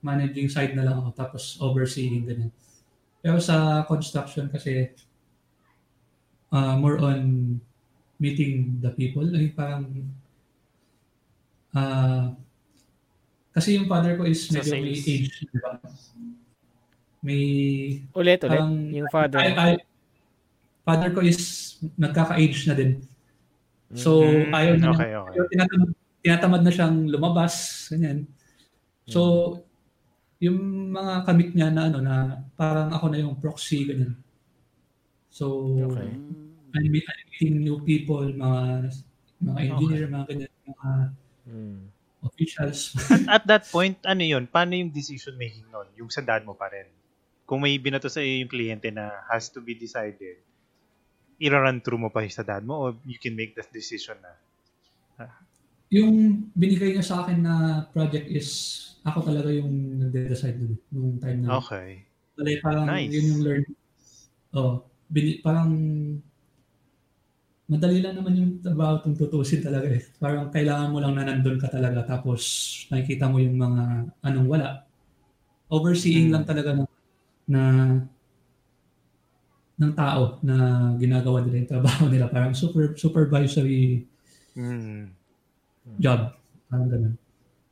managing side na lang ako, tapos overseeing, ganyan. Pero sa construction kasi, uh, more on meeting the people. Ay, parang, uh, kasi yung father ko is medyo so, may age, di ba? May, ulit, ulit, um, yung father. I, I, Father ko is nagkaka-age na din. So, mm-hmm. ayaw na okay, okay. Tinatamad, tinatamad na siyang lumabas. Ganyan. So, yung mga kamit niya na ano na parang ako na yung proxy. Ganyan. So, okay. I'm meeting new people, mga mga engineer, okay. mga ganyan, mga mm. officials. At, at that point, ano yun? Paano yung decision making nun? Yung sandaan mo pa rin? Kung may binato sa iyo yung kliyente na has to be decided, i-run through mo pa yung sadaan mo or you can make that decision na? Huh? Yung binigay niya sa akin na project is ako talaga yung nag-decide doon nung time na. Okay. Like, parang nice. Yun yung learn. Oh, bin- parang madali lang naman yung trabaho kung tutusin talaga eh. Parang kailangan mo lang na nandun ka talaga tapos nakikita mo yung mga anong wala. Overseeing hmm. lang talaga na, na ng tao na ginagawa nila yung trabaho nila. Parang super, supervisory mm. job. Parang ganun.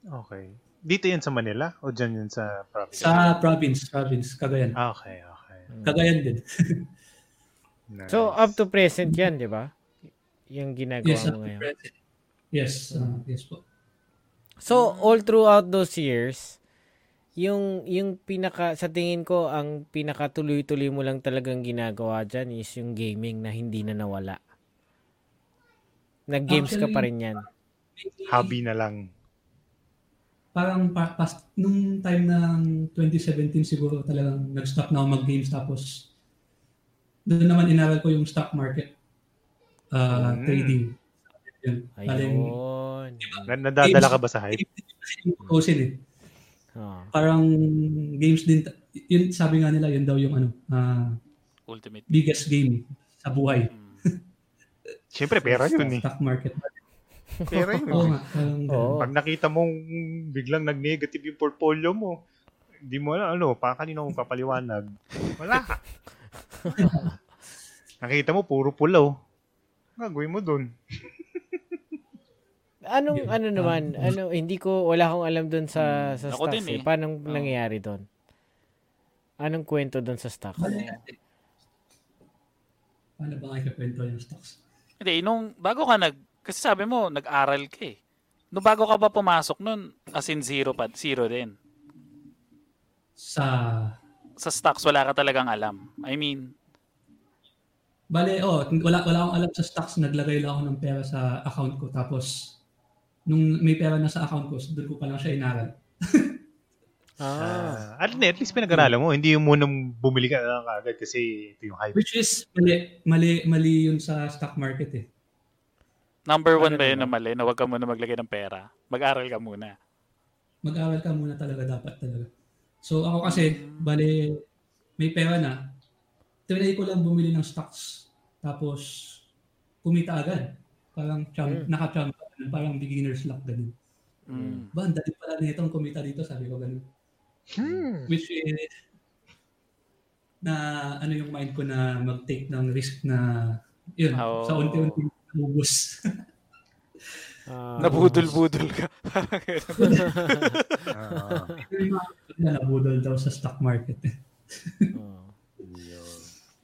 Okay. Dito yan sa Manila? O dyan yun sa province? Sa province. Province. Cagayan. Okay, okay. Cagayan din. Nice. So, up to present yan, di ba? Yung ginagawa yes, mo ngayon. Present. Yes. Uh, yes po. So, all throughout those years, Yung yung pinaka sa tingin ko ang pinaka tuloy-tuloy mo lang talagang ginagawa diyan is yung gaming na hindi na nawala. Nag-games actually, ka pa rin yan. Hobby na lang. Parang pa, past, nung time ng twenty seventeen siguro talagang nag-stop na ako mag-games tapos doon naman inaral ko yung stock market uh, mm. trading. Ayun. Diba? Nadadala ka ba sa hype? Ocean eh. Oh. Parang games din, yun, sabi nga nila, yun daw yung ano, uh, ultimate biggest game sa buhay. Mm. Siyempre, pera yun eh. Stock market. Pera yun. Oo, oh, pag nakita mong biglang nag-negative yung portfolio mo, hindi mo na, ano, pa kanina mong papaliwanag. Wala. Nakita mo, puro pulaw. Gagawin mo dun. Anong ano naman? Ano hindi ko wala akong alam doon sa sa ako stocks. Eh. Paano oh. nangyayari doon? Anong kwento doon sa stocks? Paano ba ay kwento yung stocks? Hindi nung bago ka nag kasi sabi mo nag-aral ka eh. Nung bago ka ba pumasok noon as in zero pa zero din. Sa sa stocks wala ka talagang alam. I mean Bale, oh, wala wala akong alam sa stocks, naglagay lang ako ng pera sa account ko tapos nung may pera na sa account ko, so doon ko pa lang siya inaral. ah, at least pinag-aralan mo, hindi yung munang bumili ka lang agad kasi ito yung hype. Which is, mali, mali, mali yun sa stock market eh. Number one ano ba yun na mali, na huwag ka muna maglagay ng pera? Mag-aral ka muna. Mag-aral ka muna talaga, dapat talaga. So ako kasi, bali, may pera na, tinry ko lang bumili ng stocks, tapos kumita agad. Parang cham- mm. naka-chamba. Parang beginner's luck, ganun. Mm. Ba, ang dali pala na itong kumita dito, sabi ko ganun. Hmm. Which is, na ano yung mind ko na mag-take ng risk na, yun, oh. sa unti-unti nabubus. Uh, Nabudol-budol ka. Nabudol daw sa stock market. oh.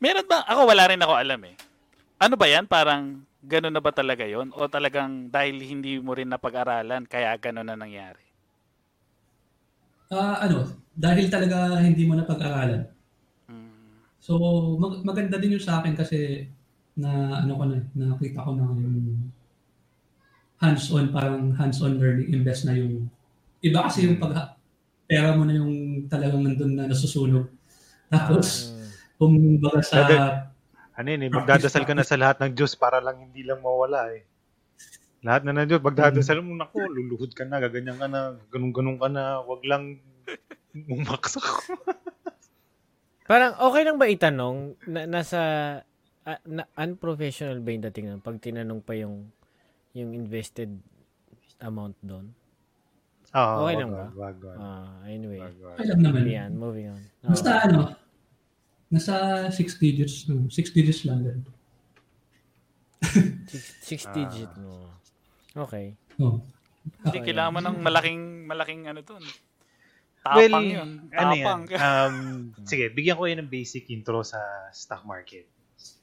Meron ba? Ako wala rin ako alam eh. Ano ba yan? Parang, ganun na ba talaga yon o talagang dahil hindi mo rin napag-aralan kaya ganun na nangyari? Ah uh, ano, dahil talaga hindi mo napag-aralan. Mm. So mag- maganda din yung sa akin kasi na ano ko na nakita ko na yung hands-on, parang hands-on learning imbes na yung iba kasi yung pag pera mo na yung talagang nandun na nasusunog. Tapos kung baga sa ano yun eh, magdadasal ka na sa lahat ng Diyos para lang hindi lang mawala eh. Lahat na ng Diyos, magdadasal mo, naku, luluhod ka na, gaganyan ka na, ganun-ganun ka na, wag lang umaksak. Parang okay lang ba itanong, na, nasa uh, na, unprofessional ba yung dating ng pag tinanong pa yung yung invested amount doon? Oh, okay lang ba? Wag, wag. Uh, anyway, wag, wag. Alam naman. Yan, moving on. Oh. Basta ano? Nasa six digits. six digits lang din. six digit mo. Okay. Oh. Hindi okay. Kailangan mo ng malaking, malaking ano to. Tapang well, yun. Tapang. Ano um, sige, bigyan ko yun ng basic intro sa stock market.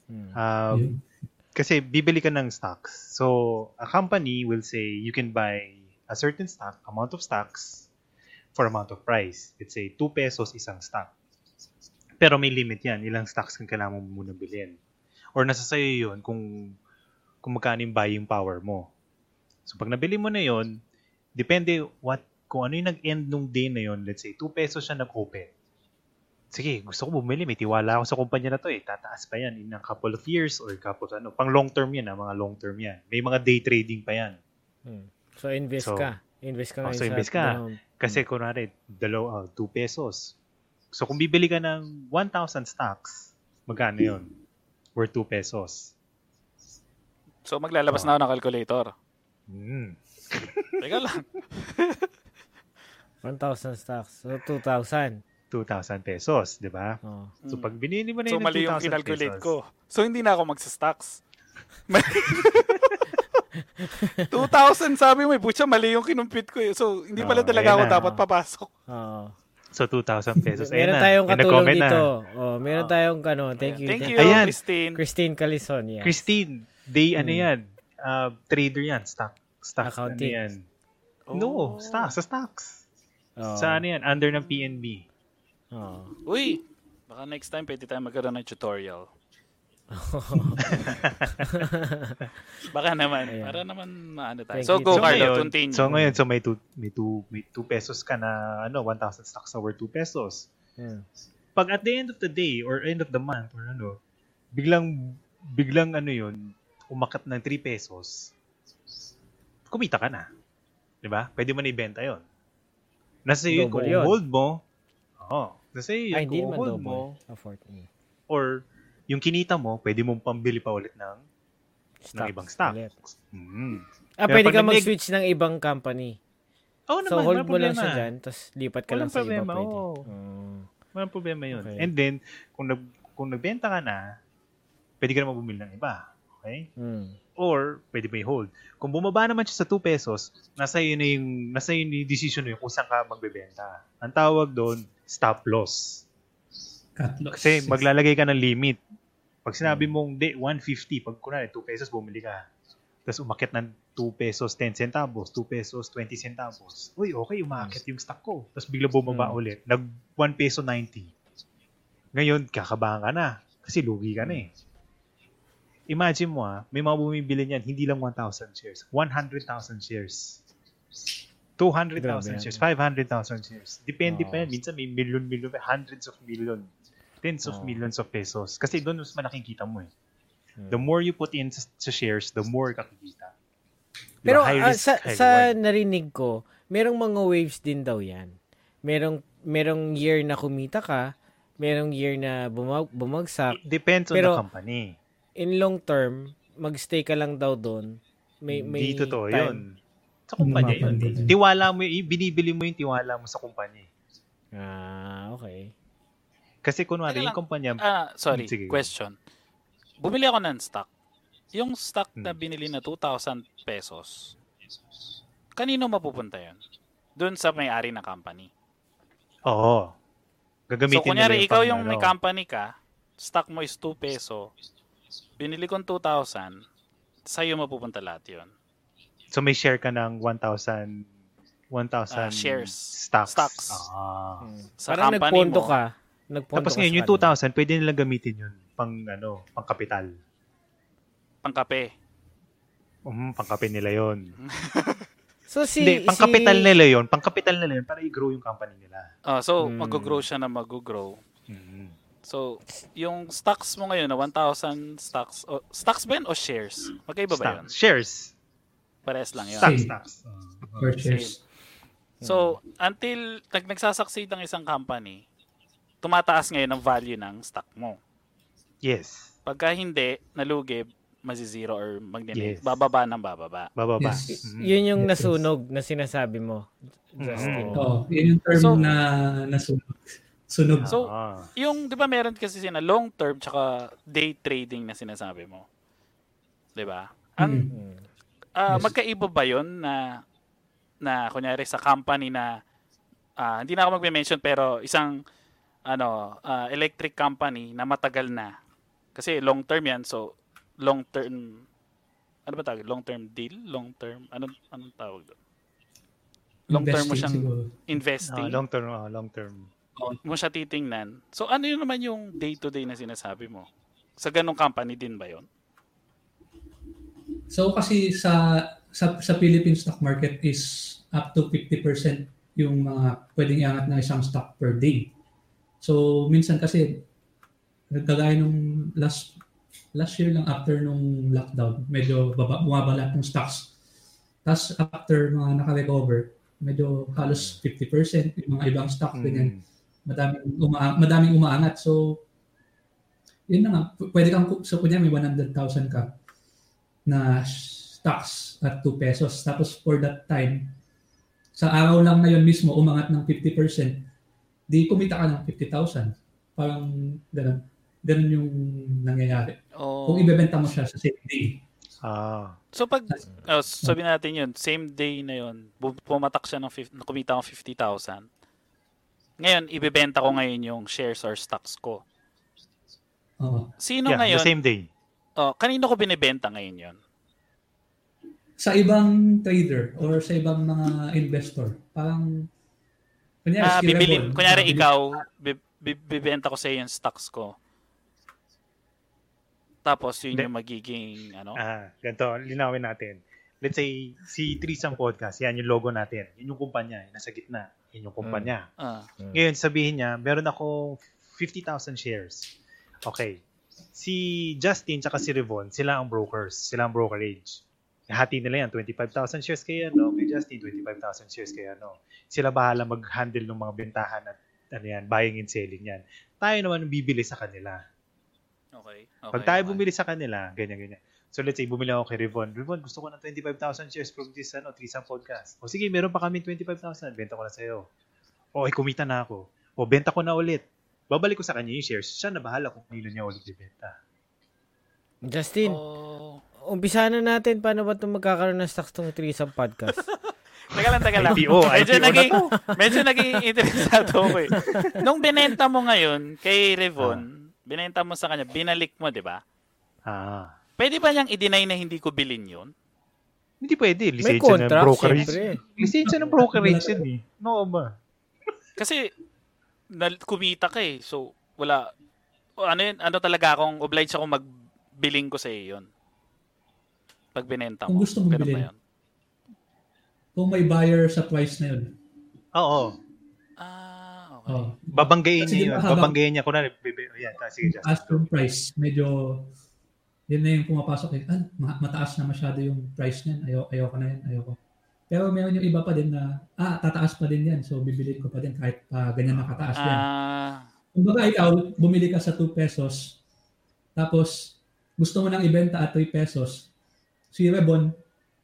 Hmm. Um, yeah. Kasi bibili ka ng stocks. So, a company will say you can buy a certain stock, amount of stocks for amount of price. Let's say two pesos isang stock. Pero may limit yan. Ilang stocks kang kailangan mo muna bilhin. Or nasa sa'yo yun kung, kung magkano yung buying power mo. So pag nabili mo na yun, depende what, kung ano yung nag-end nung day na yun. Let's say, two pesos siya nag-open. Sige, gusto ko bumili. May tiwala ako sa kumpanya na to eh. Tataas pa yan in a couple of years or couple of ano. Pang long term yan. Ha? Mga long term yan. May mga day trading pa yan. Hmm. So invest so, ka. Invest ka. Oh, so invest ka. Down. Kasi kunwari, dalawa, two pesos. So, kung bibili ka ng one thousand stocks, magkano yun? Worth two pesos. So maglalabas oh. na ako ng calculator. Mm. Teka lang. one thousand stocks. So two thousand. two thousand pesos, di ba? Oh. So pag binili mo na yun so, mali yung kinalculate ko. So hindi na ako magsa-stocks. two thousand sabi mo, putya, mali yung kinumpit ko. So hindi pala oh, talaga ako na. dapat papasok. Oo. Oh. So two thousand pesos. Meron tayong katulong dito. Oh, meron tayong ano, thank you. Thank you, ayan. Christine. Christine Calison. Yes. Christine, they ano hmm. yan? Uh, trader yan, stock, stock accounting. Ano yan. Oh. No, stocks, sa stocks. Oh. Sa ano yan, under ng P N B. Oh. Uy, baka next time pwede tayo magkaroon ng tutorial. Baka naman, ayan. Para naman maano tayo. So go so, Carlo, ngayon, continue. So ngayon, so may two, may two, may two pesos ka na ano, one thousand stocks over two pesos. Yeah. Pag at the end of the day or end of the month or ano, biglang biglang ano 'yun, umakyat ng three pesos. Kumita ka na. 'Di ba? Pwede mo na ibenta 'yon. Nasa iyo kung hold mo. Oh, nasa iyo kung hold mo. Or yung kinita mo, pwede mong pambili pa ulit ng, ng ibang stock. Mm-hmm. Ah, pwede ka mag-switch ng ibang company. Oh, naman, so, hold mo problema. lang siya dyan, tapos lipat ka walang lang sa problema, iba. Oh. Mm. Walang problema yun. Okay. And then, kung, nag, kung nagbenta ka na, pwede ka naman bumili ng iba. Okay? Mm. Or, pwede may hold. Kung bumaba naman siya sa two pesos, nasa yun yung, nasa yun yung decision mo yun kung saan ka magbebenta. Ang tawag doon, stop loss. Cut loss. Kasi maglalagay ka ng limit. Pag sinabi mong de, one fifty, pag kunwari two pesos, bumili ka. Tapos umakyat ng two pesos, ten centavos, two pesos, twenty centavos. Uy, okay, umakyat yung stock ko. Tapos bigla bumaba ulit. Nag one peso ninety. Ngayon, kakabahan ka na. Kasi lugi ka na eh. Imagine mo ha, may mga bumibili niyan, hindi lang one thousand shares. one hundred thousand shares. two hundred thousand shares. five hundred thousand shares. Depende oh. pa yan. Minsan may million-million, hundreds of million. Tens of oh. millions of pesos. Kasi doon mas malaking kita mo eh. Hmm. The more you put in sa, sa shares, the more kakikita. Diba? Pero uh, risk, sa, sa narinig ko, merong mga waves din daw yan. Merong, merong year na kumita ka, merong year na bumag, bumagsak. It depends pero on the company. In long term, magstay ka lang daw doon. May, may Di totoo time. Yun. Sa kumpanya yun. Din. Tiwala mo, binibili mo yung tiwala mo sa kumpanya. Ah, okay. Kasi kunwari, yung kumpanya... Ah, sorry, sige. Question. Bumili ako ng stock. Yung stock na binili na two thousand pesos, kanino mapupunta yun? Doon sa may-ari na company. Oo. Gagamitin so, kunyari, yung ikaw yung may company ka, stock mo is two peso, binili ko two thousand, sa'yo mapupunta lahat yun. So, may share ka ng one thousand uh, shares. Stocks. Stocks. Ah. Hmm. Sa parang nagpunto mo, ka. Tapos ngayon, yung two thousand, pwede nilang gamitin yun pang, ano, pang kapital. Pang kape. Um, pang kape nila yun. So, si... Hindi, pang kapital si... nila yun. Pang kapital nila yun para i-grow yung company nila. Uh, so, hmm. mag-grow siya na mag-grow. Hmm. So, yung stocks mo ngayon na one thousand stocks, o, stocks ba yun o shares? Magkaiba ba yun? Shares. Pares lang yun. Stocks, stocks. Uh, shares. So, until nagsasaksi ng isang company, tumataas ngayon ang value ng stock mo. Yes. Pagka hindi, nalugi, mazi-zero or magne-negative. Yes. Bababa ng bababa. Bababa. Yes. Mm-hmm. Yun yung yes. nasunog na sinasabi mo, Justin. Oo. Oh, yun yung term so, na nasunog. Sunog. So, ah. yung, di ba meron kasi sina long term tsaka day trading na sinasabi mo? Di ba? Ang, mm-hmm. uh, yes. magkaiba ba yun na, na kunyari sa company na, uh, hindi na ako mag-mention pero isang, ano uh, electric company na matagal na kasi long term yan so long term ano ba tawag long term deal long term ano anong tawag doon long investing term mo siyang siguro. investing uh, long term uh, long term oh, mo siya titingnan so ano yun naman yung day to day na sinasabi mo sa ganung company din ba yon so kasi sa sa sa Philippine stock market is up to fifty percent yung mga uh, pwedeng iangat na isang stock per day. So, minsan kasi, kagaya nung last last year lang after nung lockdown, medyo bumabala yung stocks. Tapos after mga naka-recover, medyo halos fifty percent yung mga ibang stock. Mm. Madaming, uma- madaming umaangat. So, yun na nga. Pwede kang, so kunya may one hundred thousand ka. na stocks at two pesos. Tapos for that time, sa araw lang na yun mismo, umangat ng fifty percent, di kumita ka ng fifty thousand. Parang ganun. Ganun yung nangyayari. Oh. Kung ibebenta mo siya sa same day. Ah. So pag uh, sabi natin yun, same day na yun, pumatak siya ng fifty, kumita ng fifty thousand. Ngayon, ibebenta ko ngayon yung shares or stocks ko. Uh, Sino yeah, ngayon? The same day. Oh, kanino ko binibenta ngayon yun? Sa ibang trader or sa ibang mga investor. Parang, kunyari, ah, bibili, level, kunyari uh, ikaw, bibenta ko sa'yo yung stocks ko. Tapos yun yung magiging, ano? Ah, ganito, linawin natin. Let's say, si Threesome Podcast, yan yung logo natin. Yun yung kumpanya, yun nasa gitna. Yun yung kumpanya. Uh, uh, Ngayon, sabihin niya, meron akong fifty thousand shares. Okay. Si Justin tsaka si Revon, sila ang brokers. Sila ang brokerage. Hati nila yan. twenty-five thousand shares kaya, no? Kay Justin, twenty-five thousand shares kaya, no? Sila bahala mag-handle ng mga bentahan at ano yan, buying and selling yan. Tayo naman bibili sa kanila. Okay. okay Pag tayo okay. bumili sa kanila, ganyan-ganyan. So let's say, bumili ako kay Revon. Revon, gusto ko ng twenty-five thousand shares from this ano, Threesome Podcast. O sige, meron pa kami twenty-five thousand. Benta ko na sa'yo. O, ay, kumita na ako. O, benta ko na ulit. Babalik ko sa kanya yung shares. Siya na bahala kung nilo niya ulit ibenta. Justin, oh. umpisa na natin. Paano ba itong magkakaroon ng stocks ng Threesome Podcast? Tagal-tagal lang. I P O, medyo I P O naging, na medyo naging interesado ako eh. Nung binenta mo ngayon kay Revon, ah. binenta mo sa kanya, binalik mo, di ba? Ah. Pwede ba niyang i-deny na hindi ko bilhin yun? Hindi pwede. Lisensya ng brokerage. Siyempre. Lisensya ng brokerage yun eh. No ba? Kasi kumita ka eh. So, wala. Ano yun? Ano talaga akong obliged akong magbiling ko sa iyo yun? Pag binenta mo. Kung gusto mong bilhin. Kung may buyer sa price na yun. Oo. Ah, okay. Oh. Babanggayin niya yun. Babanggayin niya. Kung na, yan. Sige, just. As per price. Medyo... Yun na yung pumapasok eh, ah, mataas na masyado yung price niyan. Ayaw, ayaw ko na yan, ayaw ko. Pero meron yung iba pa din na, ah, tataas pa din yan. So, bibilin ko pa din kahit pa ganyan na kataas yan. Uh, Kung baga ikaw, bumili ka sa two pesos, tapos gusto mo nang ibenta at three pesos, si Rebon,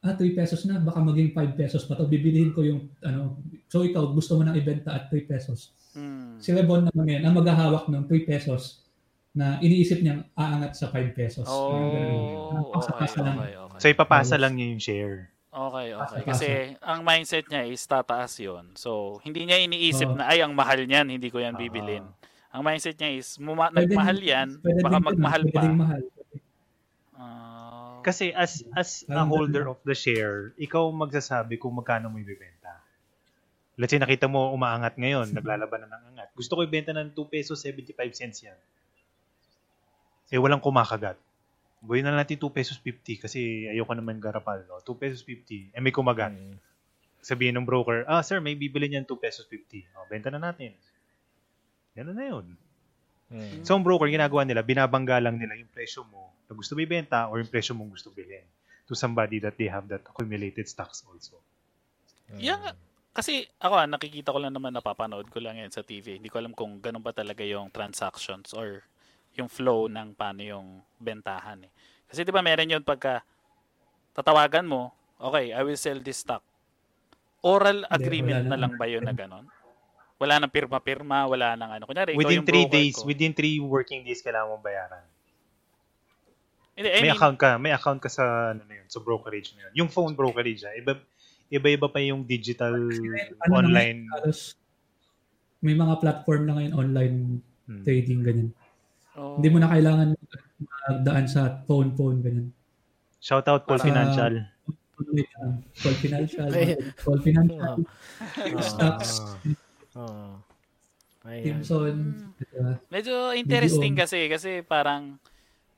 ah, three pesos na, baka maging five pesos pa to. Bibilihin ko yung, ano, so ikaw, gusto mo nang ibenta at three pesos. Hmm. Si Rebon naman yan, ang maghahawak ng three pesos, na iniisip niyang aangat sa five pesos. Oh, okay, okay, okay. So, ipapasa lang niya yung share. Okay, okay. Kasi, ang mindset niya is tataas yun. So, hindi niya iniisip oh. na, ay, ang mahal niyan, hindi ko yan bibilin. Uh-huh. Ang mindset niya is, muma- pwede, nagmahal yan, baka magmahal pa. Mahal. Uh, Kasi, as as a holder of the share, ikaw magsasabi kung magkano mo ibibenta. Let's say, nakita mo umaangat ngayon, naglalaban na ng angat. Gusto ko ibenta ng two pesos seventy-five cents yan. Eh, walang kumakagat. Buhay na natin two pesos fifty kasi ayoko naman garapal. No? two pesos fifty. Eh, may kumagat. Mm. Sabihin ng broker, ah, sir, may bibili niyan two pesos fifty. O, benta na natin. Ganun na yun. Mm. So, ang broker, ginagawa nila, binabangga lang nila yung presyo mo na gusto may benta or yung presyo mong gusto bilhin to somebody that they have that accumulated stocks also. Mm. Yeah, kasi ako, nakikita ko lang naman, napapanood ko lang yan sa T V. Hindi ko alam kung ganun ba talaga yung transactions or yung flow ng paano yung bentahan eh. Kasi di ba meron yun pagka tatawagan mo, okay, I will sell this stock. Oral agreement na lang ba yun na ganun? Wala nang pirma-pirma, wala nang ano. Kunyari, within three days, ko. within three working days kailangan mong bayaran. Hindi, I mean, may account ka, may account ka sa ano na yun, sa brokerage na yun. Yung phone brokerage, ha? Iba, iba-iba pa yung digital ano online. Na, may mga platform na ngayon online hmm. trading ganyan. Oh. Hindi mo na kailangan magdaan sa phone-phone, ganyan. Shout out, COL Financial. Uh, COL Financial. COL Financial. Stocks. Oh. Timson. Uh, Medyo interesting kasi, kasi parang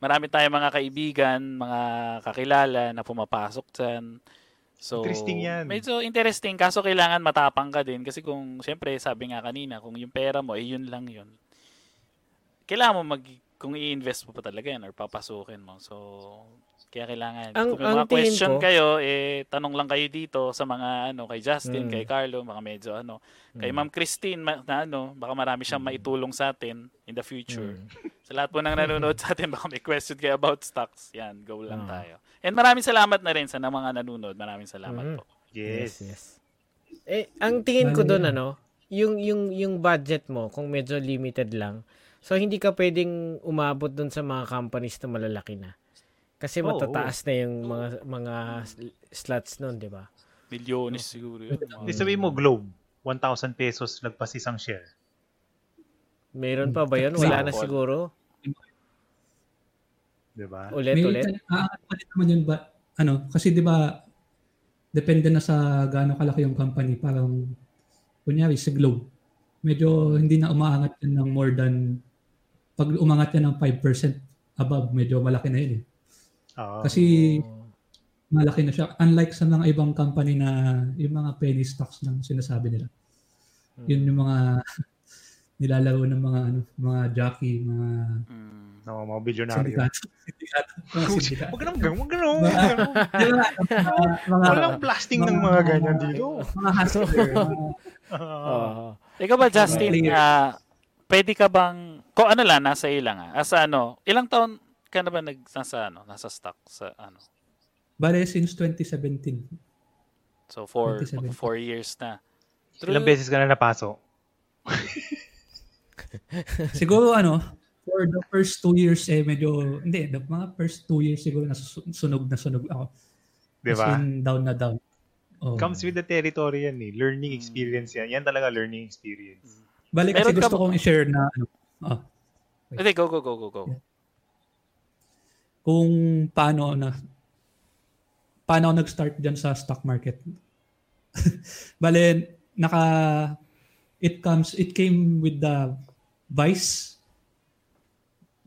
marami tayong mga kaibigan, mga kakilala na pumapasok dyan. So, interesting yan. Medyo interesting, kaso kailangan matapang ka din. Kasi kung, syempre, sabi nga kanina, kung yung pera mo, eh, yun lang yun. Kailangan mo mag, kung i-invest mo pa talaga yan or papasukin mo. So, Kaya kailangan. Ang, kung may mga question ko, kayo, eh, tanong lang kayo dito sa mga, ano, kay Justin, mm. kay Carlo, mga medyo, ano, mm. kay Ma'am Christine, ma- na, ano, baka marami siyang mm. maitulong sa atin in the future. Mm. Sa lahat po nang nanonood sa atin, baka may question kayo about stocks. Yan, go lang mm. tayo. And maraming salamat na rin sa mga nanonood. Maraming salamat mm. po. Yes. yes. yes. Eh, ang tingin ko doon, ano, yung, yung, yung budget mo, kung medyo limited lang, so hindi ka pwedeng umabot doon sa mga companies na malalaki na. Kasi oh, matataas oh. na yung mga mga slots nun, di ba? Milyones oh. siguro yun. Di sabihin mo, Globe, one thousand pesos nagpas isang share. Meron pa ba yun? Wala na siguro. Di ba? Ulit, ulit. Palit naman yun ba? Ano? Kasi di ba, depende na sa gaano kalaki yung company. Parang, kunyari, sa Globe, medyo hindi na umaangat yun ng more than, pag umangat yun ng five percent above, medyo malaki na yun eh. Oh. Kasi malaki na siya. Unlike sa mga ibang company na yung mga penny stocks lang sinasabi nila. Mm. Yun yung mga nilalaro ng mga ano, mga jockey, mga mm. no, mga bilyonaryo. Huwag ganun, huwag ganun. Walang blasting ng mga ganyan dito. Mga hassle. Ikaw ba, Justin, uh, pwede ka bang, kung ano lang, nasa ilang, as ano, ilang taon, kaya na ba nag, nasa, ano, nasa stock sa ano? Bale, since twenty seventeen. So, four, twenty seventeen. Four years na. Through... Ilang beses ka na napaso? Siguro, ano, for the first two years, eh, medyo, hindi, the mga first two years, siguro, nasusunog na sunog ako. Diba? As in, down na down. Oh. Comes with the territory yan, eh. Learning experience yan. Yan talaga, learning experience. Bale, kasi meron gusto ka... kong i-share na, ano, oh. Okay, go, go, go, go, go. Yeah. Kung paano na paano nag-start diyan sa stock market. Bale, naka it comes it came with the vice,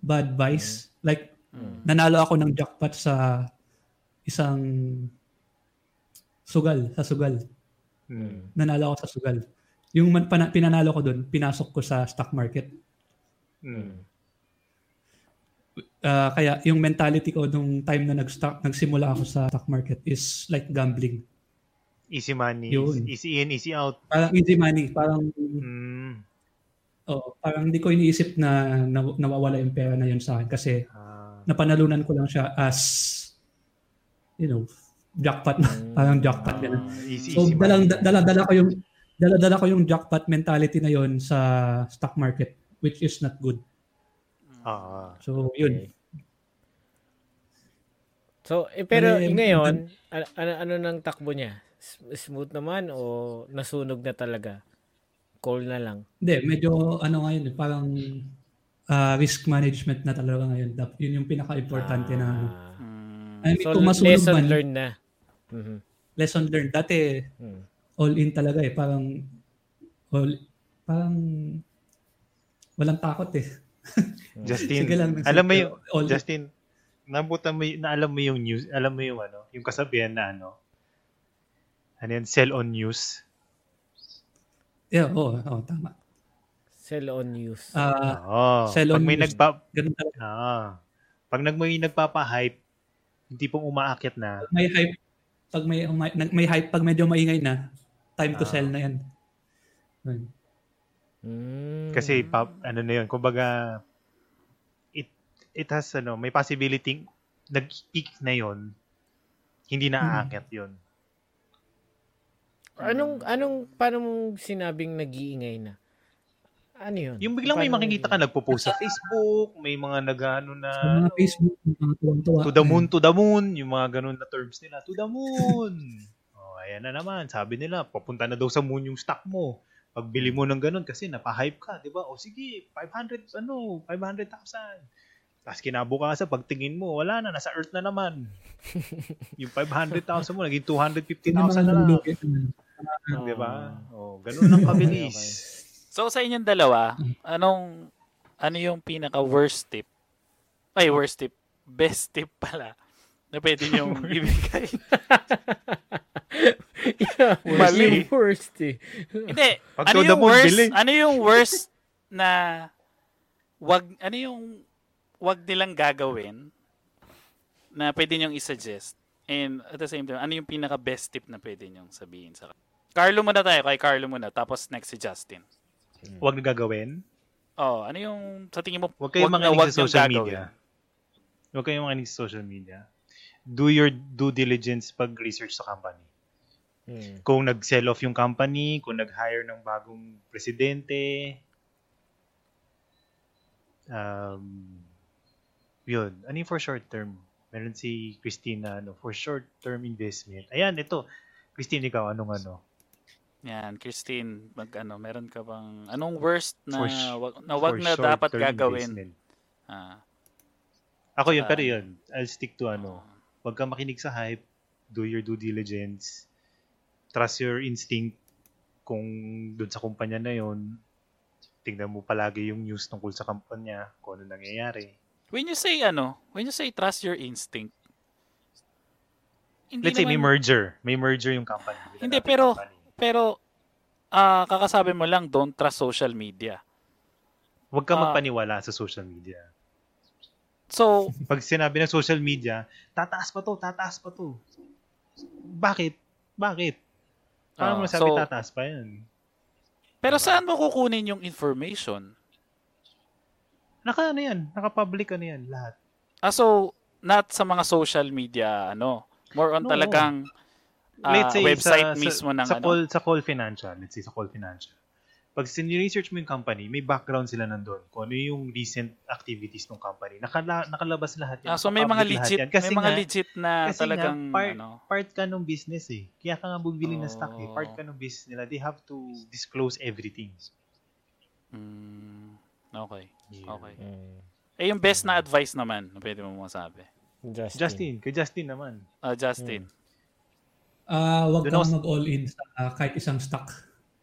bad vice. Mm. Like mm. nanalo ako ng jackpot sa isang sugal, sa sugal. Mm. Nanalo ako sa sugal. Yung man, pan, pinanalo ko doon, pinasok ko sa stock market. Mm. Uh, kaya yung mentality ko nung time na nag-stock, nagsimula ako sa stock market is like gambling. Easy money, yun. Easy in, easy out. Parang easy money, parang mm. oh, parang hindi ko iniisip na, na nawawala yung pera na yun sa akin kasi ah. napanalunan ko lang siya as you know, jackpot, mm. parang jackpot ah, ganun. Easy, so easy dalang, dala-dala ko yung dala-dala ko yung jackpot mentality na yun sa stock market which is not good. Ah, so okay. yun. So eh, pero um, ngayon ano, ano ano nang takbo niya? Smooth naman o nasunog na talaga? Call na lang. Hindi, medyo ano ngayon parang uh, risk management na talaga ngayon. Yun yung pinaka-importante ah, na hmm. I mean, so, lesson man, learned na. Mm-hmm. Lesson learned. Dati hmm. all in talaga eh, parang all parang walang takot eh. Justin, lang, alam mo yung all Justin, nabutan mo na alam mo yung news, alam mo yung ano, yung kasabihan na ano. Ano yan, sell on news. Yeah, oh, oh tama. Sell on news. Ah, uh, oh, sell on pag may news. Nagpa- ah, pag nagmay nagpapa-hype, hindi pong umaakyat na. May hype, pag may may, may hype, pag medyo maingay na, time to ah. sell na yan. Ayun. Mm. Kasi pop, ano na yun, kumbaga it it has ano, may possibility nag-peak na yun, hindi na aakyat mm. yun. Anong anong paano mong sinabing nag-iingay na? Ano yun? Yung biglang paano may makikita ka nagpo-post sa Facebook, may mga nagano na sa mga Facebook, to the moon, to the moon, yung mga ganun na terms nila, to the moon. Oh, ayan na naman, sabi nila, papunta na daw sa moon yung stock mo. Pagbili mo ng ganun kasi napahype ka, di ba? O sige, five hundred, ano, five hundred thousand. Tapos kinabukasan, pagtingin mo, wala na, nasa earth na naman. Yung five hundred thousand mo, naging two hundred fifty thousand na lang. Oh. Di ba? O, ganun lang kabilis. So, sa inyong dalawa, anong, ano yung pinaka-worst tip? Ay, worst tip. Best tip pala. Na pwede niyong ibigay. Yeah, worst, yung worst eh. Hindi, ano yung worst, ano yung worst na wag, ano yung wag nilang gagawin na pwede niyong i-suggest? And at the same time, ano yung pinaka-best tip na pwede niyong sabihin sa kanya? Carlo muna tayo, kay Carlo muna, tapos next si Justin. Hmm. Huwag na gagawin? Oo, oh, ano yung sa tingin mo? Huwag kayong mga wag sa social media. Huwag kayong mga sa social media. Do your due diligence pag-research sa company. Hmm. Kung nag-sell off yung company, kung nag-hire ng bagong presidente, um, yun. Ano yung for short term? Meron si Christina, ano, for short term investment. Ayan, ito. Christine, ikaw, anong ano? Yan, Christine, mag, ano, meron ka bang, anong worst na sh- wag na, wag na dapat gagawin? Ah. Ako yun, uh, pero yun, I'll stick to ano, wag kang makinig sa hype, do your due diligence, trust your instinct kung dun sa kumpanya na yun, tingnan mo palagi yung news tungkol sa kumpanya, kung ano nangyayari. When you say, ano, when you say trust your instinct, Hindi Let's naman, say may merger. May merger yung company. Hindi, pero company. pero uh, kakasabi mo lang, don't trust social media. Huwag kang uh, magpaniwala sa social media. So, pag sinabi ng social media, tataas pa to, tataas pa to. Bakit? Bakit? Paano uh, mo nasabi so, tataas pa yan? Pero diba? Saan mo kukunin yung information? Naka ano yan? Naka-public ano yan? Lahat. Ah, so, not sa mga social media, ano? More on no, talagang uh, say, website sa, mismo ng sa, ano. Call, sa C O L Financial. Let's say sa C O L Financial. Pag sin-research mo yung company, may background sila nandun. Kung ano yung recent activities ng company. Nakala, nakalabas lahat yan. Ah, so may mga legit, may mga nga, legit na kasi talagang nga, part, ano. part ka ng business eh. Kaya ka nga bumili oh. ng stock eh. Part ka ng business nila. They have to disclose everything. Mm, okay. Yeah. Okay. Mm. Eh yung best na advice naman na pwede mo masabi. Justin. Justin. Kay Justin naman. Ah, uh, Justin. Ah, hmm. uh, wag kang was... mag-all in sa uh, kahit isang stock.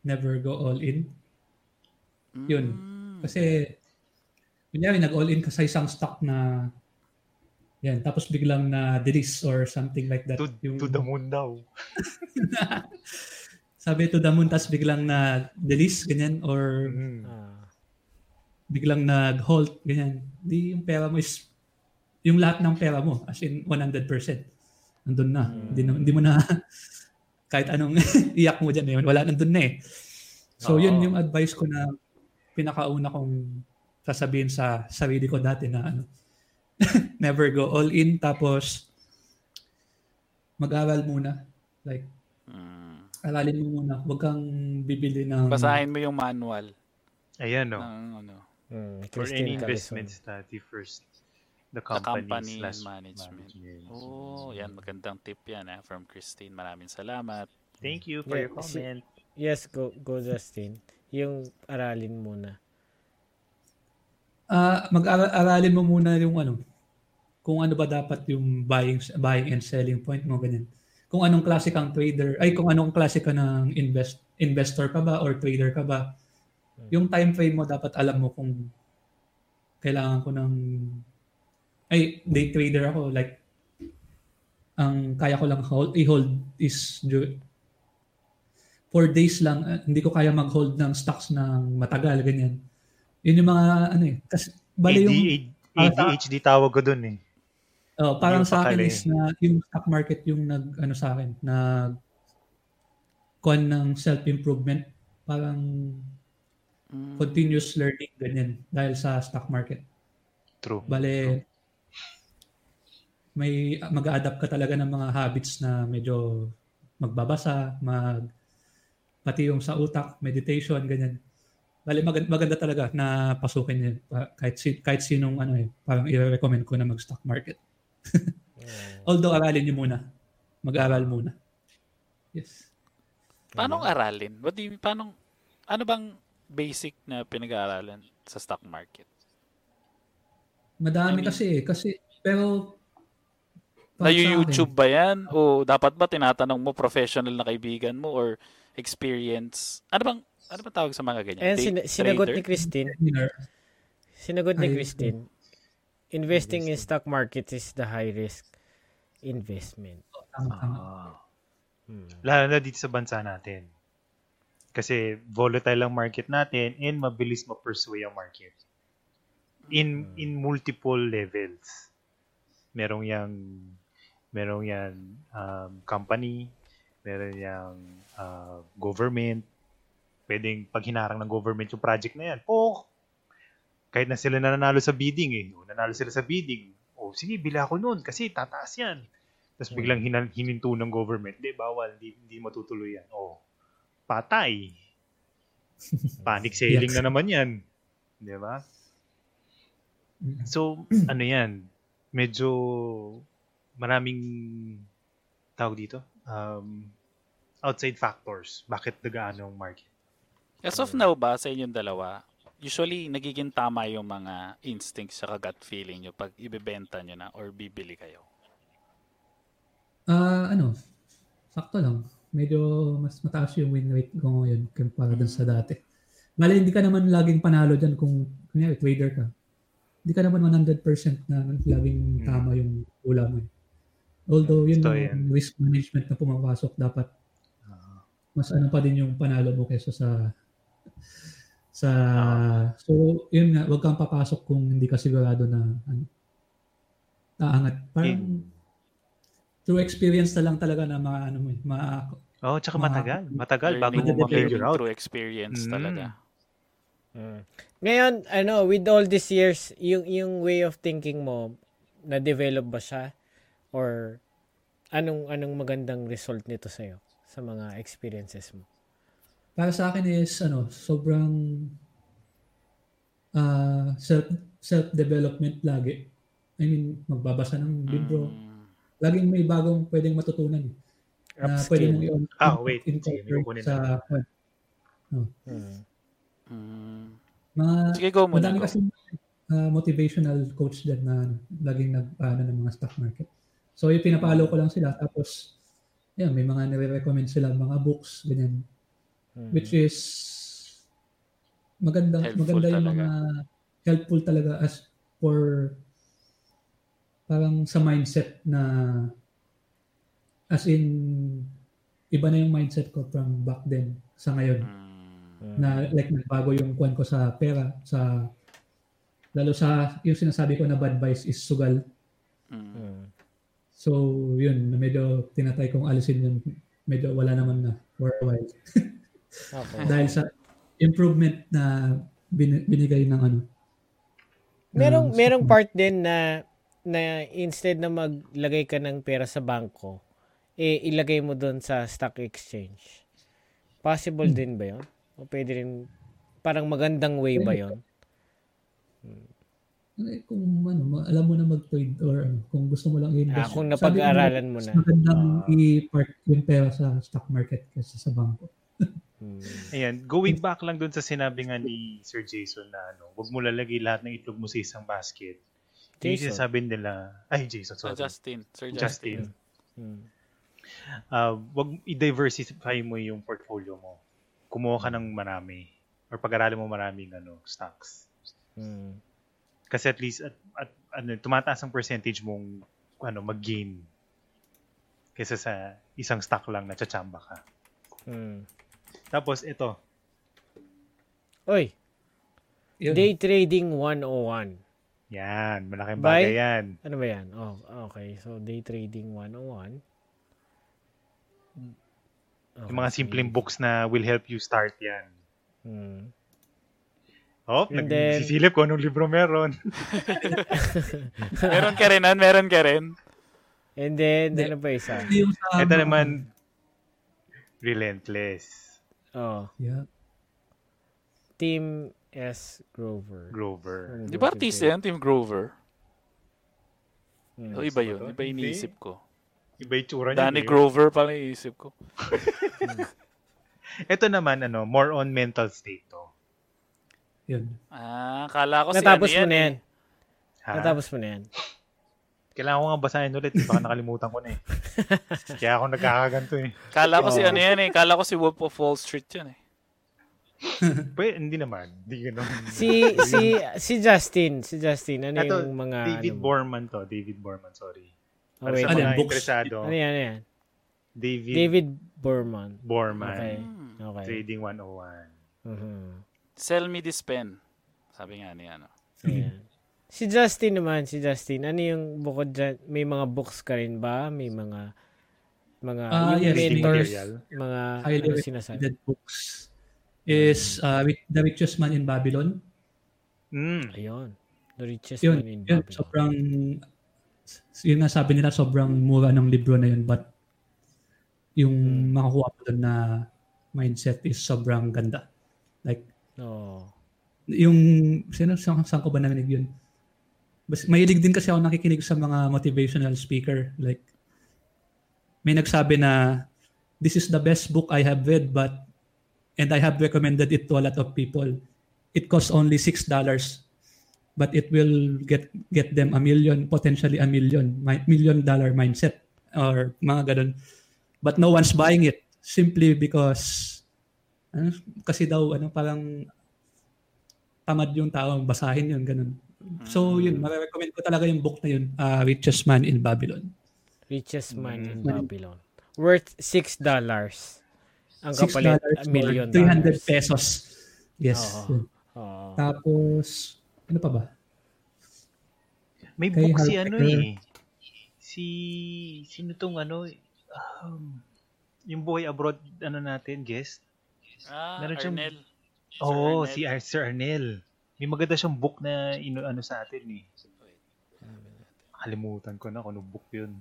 Never go all in. Mm. Yun. Kasi, kunyari, nag-all in ka sa isang stock na yan, tapos biglang na delist or something like that. To, yung... to the moon daw. Sabi to the moon, tapos biglang na delist, ganyan, or mm. biglang nag-halt, ganyan. Di yung pera mo is yung lahat ng pera mo, as in one hundred percent. Nandun na. Mm. Hindi, hindi mo na, kahit anong iyak mo dyan, wala nandun na eh. So oh. yun yung advice ko na pinakauna kong sasabihin sa sarili ko dati na ano, never go all in, tapos mag-aral muna. Like, mm. aralin mo muna. Huwag kang bibili ng... Basahin mo yung manual. Ayan o. No. Uh, ano. Mm, For any investment study first. The company, the company slash management. management. Oh, yan. Magandang tip yan eh, from Christine. Maraming salamat. Thank you for yeah, your comment. Si, yes, go, go Justin. Yung aralin muna. Uh, mag-aralin mo muna yung ano. Kung ano ba dapat yung buying buying and selling point mo. Ganyan. Kung anong klase kang trader. Ay, kung anong klase ka ng invest, investor ka ba or trader ka ba. Yung time frame mo dapat alam mo kung kailangan ko ng... ay day trader ako, like ang kaya ko lang hold, i-hold is four days lang, uh, hindi ko kaya mag-hold ng stocks ng matagal, ganyan. Yun yung mga ano eh, kasi bali yung A D H D tawag ko dun eh. Oh, parang sa akin is na yung stock market yung nag ano sa akin, nag kuan ng self-improvement, parang mm. continuous learning ganyan dahil sa stock market. True. Bale, True. may mag-a-adapt ka talaga ng mga habits na medyo magbabasa, mag pati yung sa utak, meditation, ganyan. Bale, maganda, maganda talaga na pasukin yun. Kahit, kahit sinong ano eh, parang i-recommend ko na mag-stock market. yeah. Although, aralin nyo muna. Mag-aral muna. Yes. Paano aralin? What do you mean? Paano, ano bang basic na pinag-aaralan sa stock market? Madami I mean, kasi eh. Kasi, pero na YouTube ba yan? O dapat ba tinatanong mo professional na kaibigan mo or experience? Ano bang ano ba tawag sa mga ganyan? Ayan, sin- sinagot ni Christine. Sinagot ni Christine. Investing in stock markets is the high risk investment. Ah. Hmm. Lalo na dito sa bansa natin. Kasi volatile ang market natin and mabilis ma-persuade ang market. In, in multiple levels. merong yang merong yan um, company, meron yang uh, government, pwedeng paghinarang ng government yung project na yan. O, kahit na sila nananalo sa bidding eh, o nanalo sila sa bidding, o sige, bila ko nun kasi tataas yan. Tapos biglang hin- hininto ng government, di, bawal, di, di matutuloy yan. O, patay. Panic selling na naman yan. Di ba? So, ano yan, medyo maraming tawag dito, um, outside factors. Bakit dagaan yung market? As of now ba, sa inyong dalawa, usually nagiging tama yung mga instincts sa gut feeling nyo pag ibebenta nyo na or bibili kayo? Ah, uh, ano, sakto lang. Medyo mas mataas yung win rate ko ngayon kumpara dun sa dati. Mali, hindi ka naman laging panalo dyan kung kunyari, trader ka. Hindi ka naman one hundred percent na laging tama yung ula mo. Although yun yung risk management na pumapasok, dapat mas ano pa din yung panalo mo kaysa sa sa so yun nga, wag kang papasok kung hindi ka sigurado na ano, aangat. Parang yeah, through experience na lang talaga na ma ano mo ma oh tsaka ma, matagal matagal bago mo ma-figure out through experience mm. talaga. Mm. Ngayon ano, with all these years, yung yung way of thinking mo na develop ba siya? Or anong anong magandang result nito sa iyo sa mga experiences mo? Para sa akin is ano, sobrang uh, self self development lagi. I mean, magbabasa ng libro. Mm. Laging may bagong pwedeng matutunan. Na uh, pwedeng i- Ah, wait. Incorporate sa uh, no. Mm. Mm. Ma- Sige, go muna. Madami kasi uh, motivational coach din na laging nagpaano ng mga stock market. So, yung pinapalo ko lang sila. Tapos, yeah, may mga nare-recommend sila, mga books, ganyan. Mm-hmm. Which is, maganda, helpful maganda yung talaga. Mga helpful talaga as for, parang sa mindset na, as in, iba na yung mindset ko from back then sa ngayon. Mm-hmm. Na like, nagbago yung kwan ko sa pera, sa, lalo sa, yung sinasabi ko na bad advice is sugal. Mm-hmm. So, yun, medyo tinatay kong alisin yung medyo wala naman na for a while. Okay. Dahil sa improvement na bin, binigay ng ano. Merong, ng, merong part din na, na instead na maglagay ka ng pera sa bangko, eh, ilagay mo doon sa stock exchange. Possible hmm. din ba yun? O pwede rin, parang magandang way pwede ba yun? Hmm. Kung ano, alam mo na mag-trade or ano, kung gusto mo lang i-invest. Ah, kung napag-aaralan mo na. Magandang uh, i-park yung pera sa stock market kasi sa bangko. Hmm. Ayan, going back lang dun sa sinabi nga ni Sir Jason na ano, huwag mo lalagay lahat ng itlog mo sa isang basket. Jason. Yung sabi nila, ay Jason, sorry. Ah, Justin. Sir Justin. Justin. Hmm. Uh, wag, i-diversify mo yung portfolio mo. Kumuha ka ng marami or pag-aralan mo maraming ano, stocks. Hmm. Kasi at least at, at, ano, tumataas ang percentage mong ano, mag-gain kaysa sa isang stock lang na tsatsamba ka. Hmm. Tapos ito. Oy. Yun. Day trading one oh one. Yan, malaking bagay By, yan. Ano ba yan? Oh, okay. So day trading one oh one. Okay. Yung mga simpleng books na will help you start yan. Hmm. Oh, nagsisilip ko anong libro meron. meron ka rin, an? Meron ka rin. And then, then ano pa isa? Ito naman, Relentless. Oh. Yeah. Team S. Grover. Grover. Di ba artista yan, Team Grover? Yeah, o iba yun, iba iniisip ko. Iba itsura niya. Danny Grover pala iniisip ko. Ito naman, ano, more on mental state to. Yun. Ah, kala ko si Natapos ano yan, mo na yan. Ha? Natapos mo na yan. Kailangan ko nga basahin ulit. Baka nakalimutan ko na eh. Kaya ako nagkakaganto eh. Kala ko oh. si ano yan eh. Kala ko si Wolf of Wall Street yan eh. Pwede, hindi naman. Hindi naman. Si, si, si Justin. Si Justin. Ano ito, yung mga... David ano, Borman to. David Borman, sorry. Para okay. sa ano, mga books. Interesado. Ano yan, ano yan? David, David Borman. Borman. Okay. Okay. Trading one oh one. Mm-hmm. Sell me this pen. Sabi nga niya, ano. Yeah. Si Justin naman, si Justin, ano yung bukod dyan, may mga books ka rin ba? May mga mga uh, yes, mentors, mga highly ano recommended books is uh, The Richest Man in Babylon. Mm. Ayun. The Richest yun, Man in yun, Babylon. Sobrang, yun nga sabi nila, sobrang mura ng libro na yun, but yung hmm. makakuha ko doon na mindset is sobrang ganda. Like, oh. yung, saan, saan, saan ko ba naminig yun? Bas, mahilig din kasi ako nakikinig sa mga motivational speaker. Like, may nagsabi na, this is the best book I have read, but, and I have recommended it to a lot of people. It costs only six dollars, but it will get get them a million, potentially a million, million dollar mindset, or mga ganun. But no one's buying it simply because ano, kasi daw ano parang tamad yung tao basahin yun ganun. So yun, mare-recommend ko talaga yung book na yun, uh, Richest Man in Babylon. Richest Man in Man. Babylon. Worth six dollars. Ang kapalit million dollars. three hundred pesos. Yes. Oh, oh. Tapos ano pa ba? May book si ano eh. Si sino tong ano Um, yung buhay abroad ano natin guest ah meron Arnel siyang, oh Arnel. Si Sir Arnel may maganda siyang book na ino ano sa atin eh kalimutan ko na kung ano book yun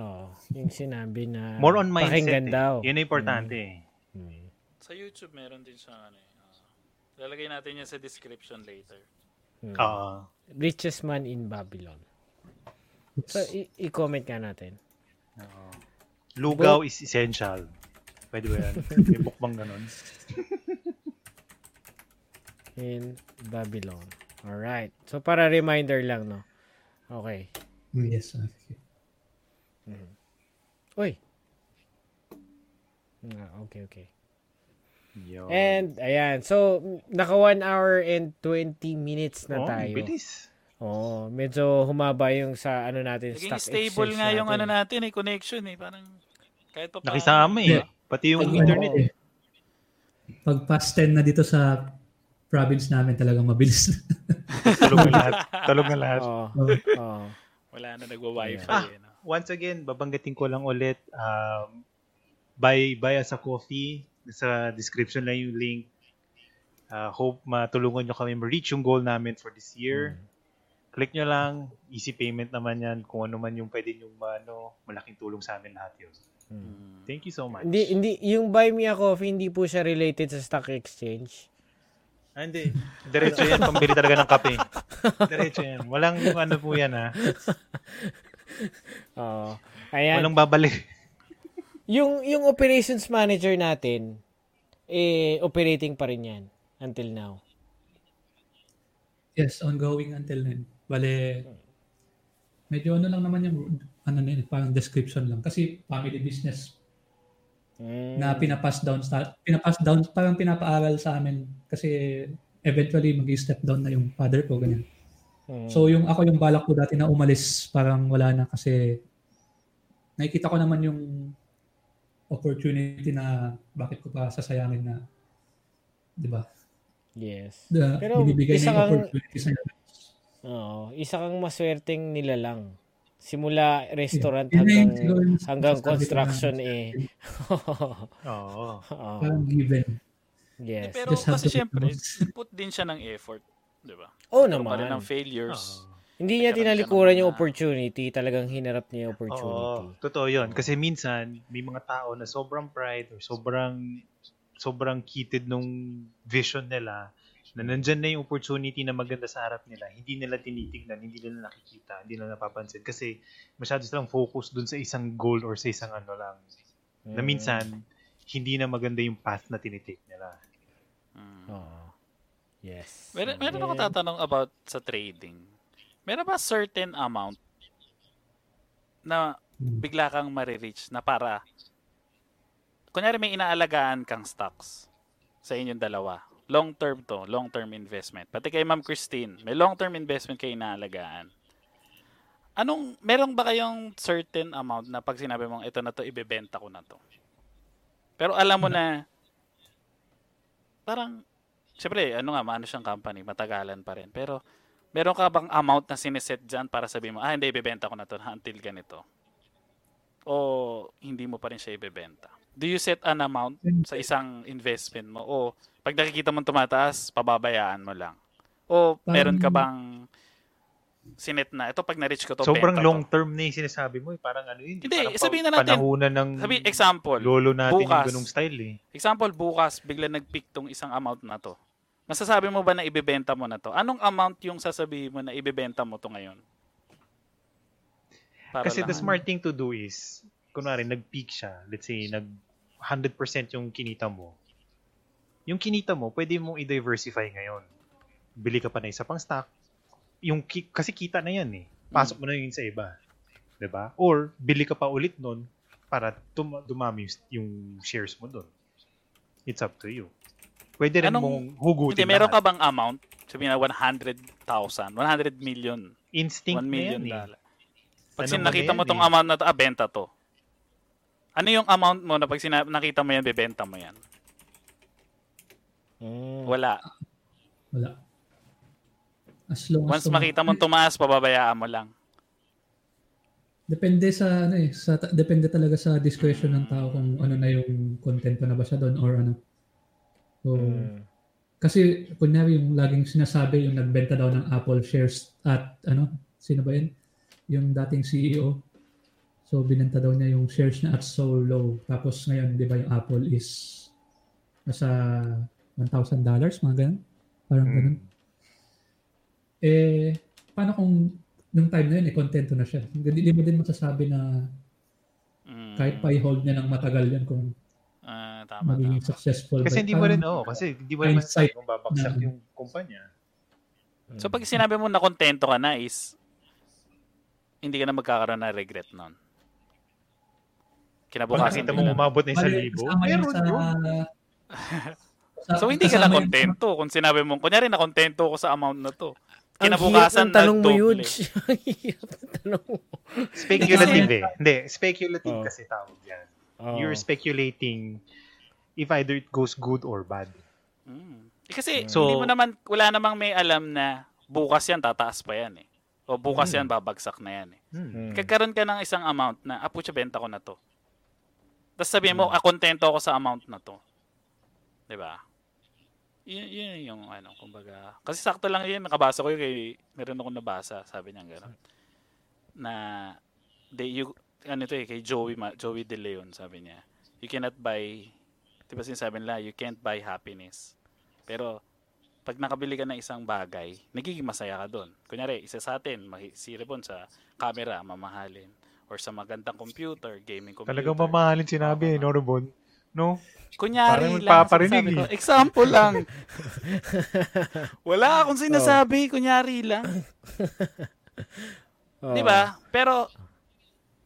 oh yung sinabi na more on mindset eh. Yun ang importante mm. eh. Mm. Sa YouTube meron din siyang ano eh uh, lalagay natin yan sa description later mm. uh, Richest Man in Babylon so i- i-comment nga natin oo uh, Lugaw is essential. Pwede ba yan? May book bang ganun? In Babylon. Alright. So, para reminder lang, no? Okay. Yes, okay. Mm. Uy! Okay, okay. Yo. And, ayan. So, naka one hour and twenty minutes na oh, tayo. Oh, bilis. Oh, medyo humaba yung sa ano natin, naging stock exchange. Stable nga yung natin. Ano natin, eh, connection eh, parang kahit pa pa. Nakisama eh, yeah. Pati yung pag, internet eh. Pag past ten na dito sa province namin talagang mabilis. Tulog na lahat. Tulog na lahat. Oh, oh. Wala na nagwa-wifi. Yeah. Ah, eh, no? Once again, babanggitin ko lang ulit, um, buy, buy us a coffee. Sa description lang yung link. Uh, hope matulungan nyo kami ma-reach yung goal namin for this year. Hmm. Click nyo lang. Easy payment naman yan. Kung ano man yung pwede nyo, ano, malaking tulong sa amin lahat yun. Hmm. Thank you so much. Hindi, hindi, yung Buy Me a Coffee, hindi po siya related sa stock exchange. Ah, hindi. Diretso yan. Pambili talaga ng kape. Diretso yan. Walang ano po yan, ha? Oo. Oh, ayan. Walang babalik. yung, yung operations manager natin, eh, operating pa rin yan until now. Yes, ongoing until then. Bale, medyo ano lang naman yung, ano na yun, parang description lang. Kasi family business mm. na pinapass down, pinapass down, parang pinapaaral sa amin. Kasi eventually mag-step down na yung father ko, ganyan. Mm. So yung ako yung balak ko dati na umalis, parang wala na kasi nakikita ko naman yung opportunity na bakit ko pa sasayangin na, di ba? Yes. The, pero isa kang oh, isa kang maswerteng nila lang. Simula restaurant yeah. hanggang yeah. hanggang construction eh. Oo. Oh. Given. Yes. Eh, pero just kasi syempre, put din siya ng effort, 'di ba? Oh, pero naman. Ng failures. Oh. Hindi niya tinalikuran yung opportunity, talagang hinarap niya yung opportunity. Oh, totoo 'yun kasi minsan may mga tao na sobrang pride or sobrang sobrang kitid nung vision nila na nandyan na yung opportunity na maganda sa harap nila. Hindi nila tinitignan, hindi nila nakikita, hindi nila napapansin. Kasi masyado silang focus dun sa isang goal or sa isang ano lang. Mm. Na minsan, hindi na maganda yung path na tinitake nila. Mm. Oh. Yes. Meron, meron ako tatanong about sa trading. Meron ba certain amount na bigla kang marireach na para kunyari may inaalagaan kang stocks sa inyong dalawa. Long-term to, long-term investment. Pati kay Ma'am Christine, may long-term investment kayo inaalagaan. Anong, meron ba kayong certain amount na pag sinabi mong ito na to, ibebenta ko na to? Pero alam mo na, parang, syempre, ano nga, maano siyang company, matagalan pa rin. Pero meron ka bang amount na siniset dyan para sabihin mo, ah, hindi, ibibenta ko na ito until ganito? O hindi mo pa rin siya ibibenta? Do you set an amount sa isang investment mo? O pag nakikita mo tumataas, pababayaan mo lang? O meron ka bang sinet na, ito pag na-reach ko to, sobrang benta long to term na yung sinasabi mo, eh, parang ano yun, hindi, sabihin na natin, panahunan ng sabi, example, lolo natin bukas, yung ganung style eh. Example, bukas, bigla nag-pick tong isang amount na to. Masasabi mo ba na ibibenta mo na to? Anong amount yung sasabihin mo na ibibenta mo to ngayon? Para kasi lang, the smart thing to do is, kunwari, nag-peak siya, let's say, nag one hundred percent yung kinita mo. Yung kinita mo, pwede mong i-diversify ngayon. Bili ka pa na isa pang stock, yung ki- kasi kita na yan eh. Pasok mo na yun sa iba. 'Di ba? Or bili ka pa ulit nun para tum- dumami yung shares mo doon. It's up to you. Pwede rin Anong, mong hugutin. Hindi, meron ka bang amount? Sabihin na one hundred thousand, one hundred million. Instinct one million na yan eh. Pag ano nakita mo, mo tong eh? amount na to, ah, benta to. Ano yung amount mo na pag sina- nakita mo yan, bibenta mo yan? Mm. Wala. Wala. As long as once makita mong tumaas, pababayaan mo lang. Depende sa ano eh, sa depende talaga sa discretion ng tao kung ano na yung content pa na ba siya doon or ano. So mm. kasi kunyari yung laging sinasabi yung nagbenta daw ng Apple shares at ano, sino ba yun? Yung dating C E O. So binenta daw niya yung shares niya at so low. Tapos ngayon, 'di ba yung Apple is nasa one thousand dollars, mga ganun. Parang mm. ganun. Eh, paano kung nung time na yun, eh, kontento na siya? Hindi mo din masasabi na kahit pa i-hold niya ng matagal yan kung uh, tama, magiging tama. successful. Kasi hindi mo rin, oo. Kasi hindi mo rin masasabi kung babaksak na, yung kumpanya. So, pag sinabi mo na kontento ka na is, hindi ka na magkakaroon na regret nun. Kinabukasan mo na. Umabot na isang libo. Meron yun. So, hindi ka na kontento kung sinabi mo, kunyari na kontento ko sa amount na to. Kinabukasan na tanong mo yun. Speculative eh. Hindi, speculative oh. kasi tawag yan. Oh. You're speculating if either it goes good or bad. Mm. Eh, kasi so, hindi mo naman, wala namang may alam na bukas yan, tataas pa yan eh. O bukas mm. yan, babagsak na yan eh. Mm. Kagkaroon ka ng isang amount na, ah, pucha, benta ko na to. Tapos sabihin mo, ah, kontento ako sa amount na to. Diba? Yun, yun yung ano, kumbaga. Kasi sakto lang yun, nakabasa ko yun kay, meron akong nabasa, sabi niya gano'n. Na, they, you, ano ito eh, kay Joey, Joey De Leon, sabi niya, you cannot buy, di ba sinasabi nila, you can't buy happiness. Pero, pag nakabili ka ng isang bagay, nagiging masaya ka doon. Kunyari, isa sa atin, si Rebon sa camera, mamahalin. Or sa magandang computer, gaming computer. Talagang mamahalin sinabi, no Rebon? No? Kunyari lang. Ko, example lang. Wala akong sinasabi. Oh. Kunyari lang. Oh. Diba? Pero,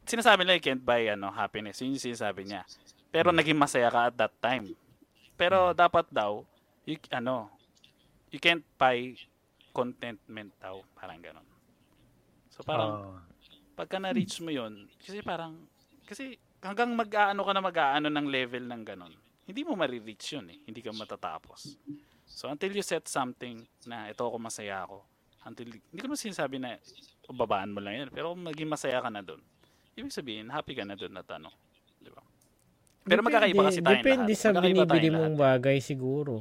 sinasabi lang, you can't buy ano, happiness. Yun yung sinasabi niya. Pero naging masaya ka at that time. Pero dapat daw, you, ano, you can't buy contentment daw. Parang ganun. So parang, oh. pagka na-reach mo yun, kasi parang, kasi, hanggang mag-aano ka na mag-aano ng level ng ganun, hindi mo marireach yun eh. Hindi ka matatapos. So, until you set something na ito ako, masaya ako. Until, hindi ko naman sinasabi na babaan mo lang yan. Pero kung maging masaya ka na dun, ibig sabihin, happy ka na dun na tanong. Diba? Pero depende, magkakaiba kasi tayo lahat. Depende sa binibili mong bagay siguro.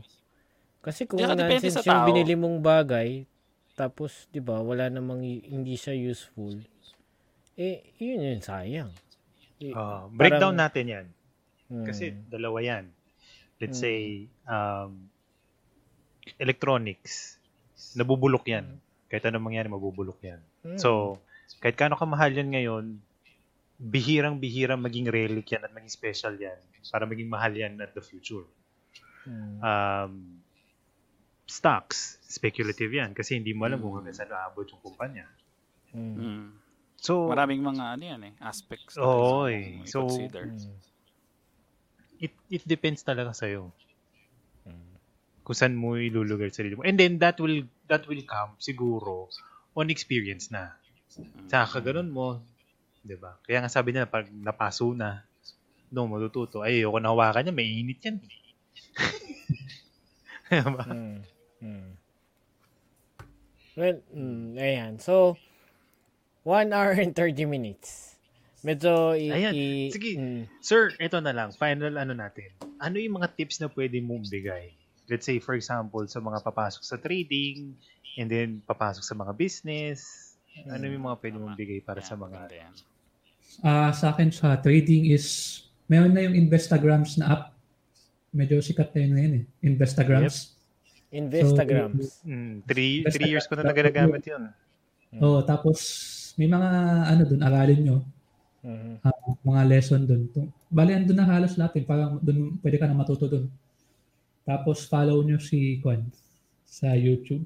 Kasi kung yeah, nonsense yung binili mong bagay, tapos, di ba, wala namang hindi siya useful, eh, yun yun, sayang. Uh, breakdown natin yan. Hmm. Kasi dalawa yan. Let's hmm. say, um, electronics, nabubulok yan. Kahit anong mangyari, mabubulok yan. Hmm. So, kahit kano kamahal yan ngayon, bihirang-bihirang maging relic yan at maging special yan para maging mahal yan at the future. Hmm. Um, stocks, speculative yan kasi hindi mo alam hmm. kung hanggang saan naabot yung kumpanya. Hmm. Hmm. So, maraming mga ano yan eh, aspects. Oo, eh. So, it it depends talaga sa iyo. Kung saan mo ilulugar sa sarili mo. And then that will that will come siguro on experience na. Sa kaganoon mo, 'di ba? Kaya nga sabi nila pag napaso na, no, matututo. Ay, ayoko na hawakan niya, may init 'yan. Diba? Mm. Mm. Well, mm, ayan. So, one hour and thirty minutes. Medyo... I- ayan. I- Sige. Mm. Sir, ito na lang. Final ano natin. Ano yung mga tips na pwede mong bigay? Let's say, for example, sa mga papasok sa trading and then papasok sa mga business. Ano yung mga pwede mong bigay para sa mga... Uh, sa akin sa trading is... Meron na yung Investagrams na app. Medyo sikat na yun na yun eh. Investagrams. Yep. Investagrams. So, mm, three, Investagrams. Three years ko na nagagamit yun. Oo, oh, tapos may mga ano dun, aralin nyo. Uh-huh. Uh, mga lesson dun. Bale, andun na halos natin. Parang dun, pwede ka na matuto dun. Tapos follow nyo si Kwan sa YouTube.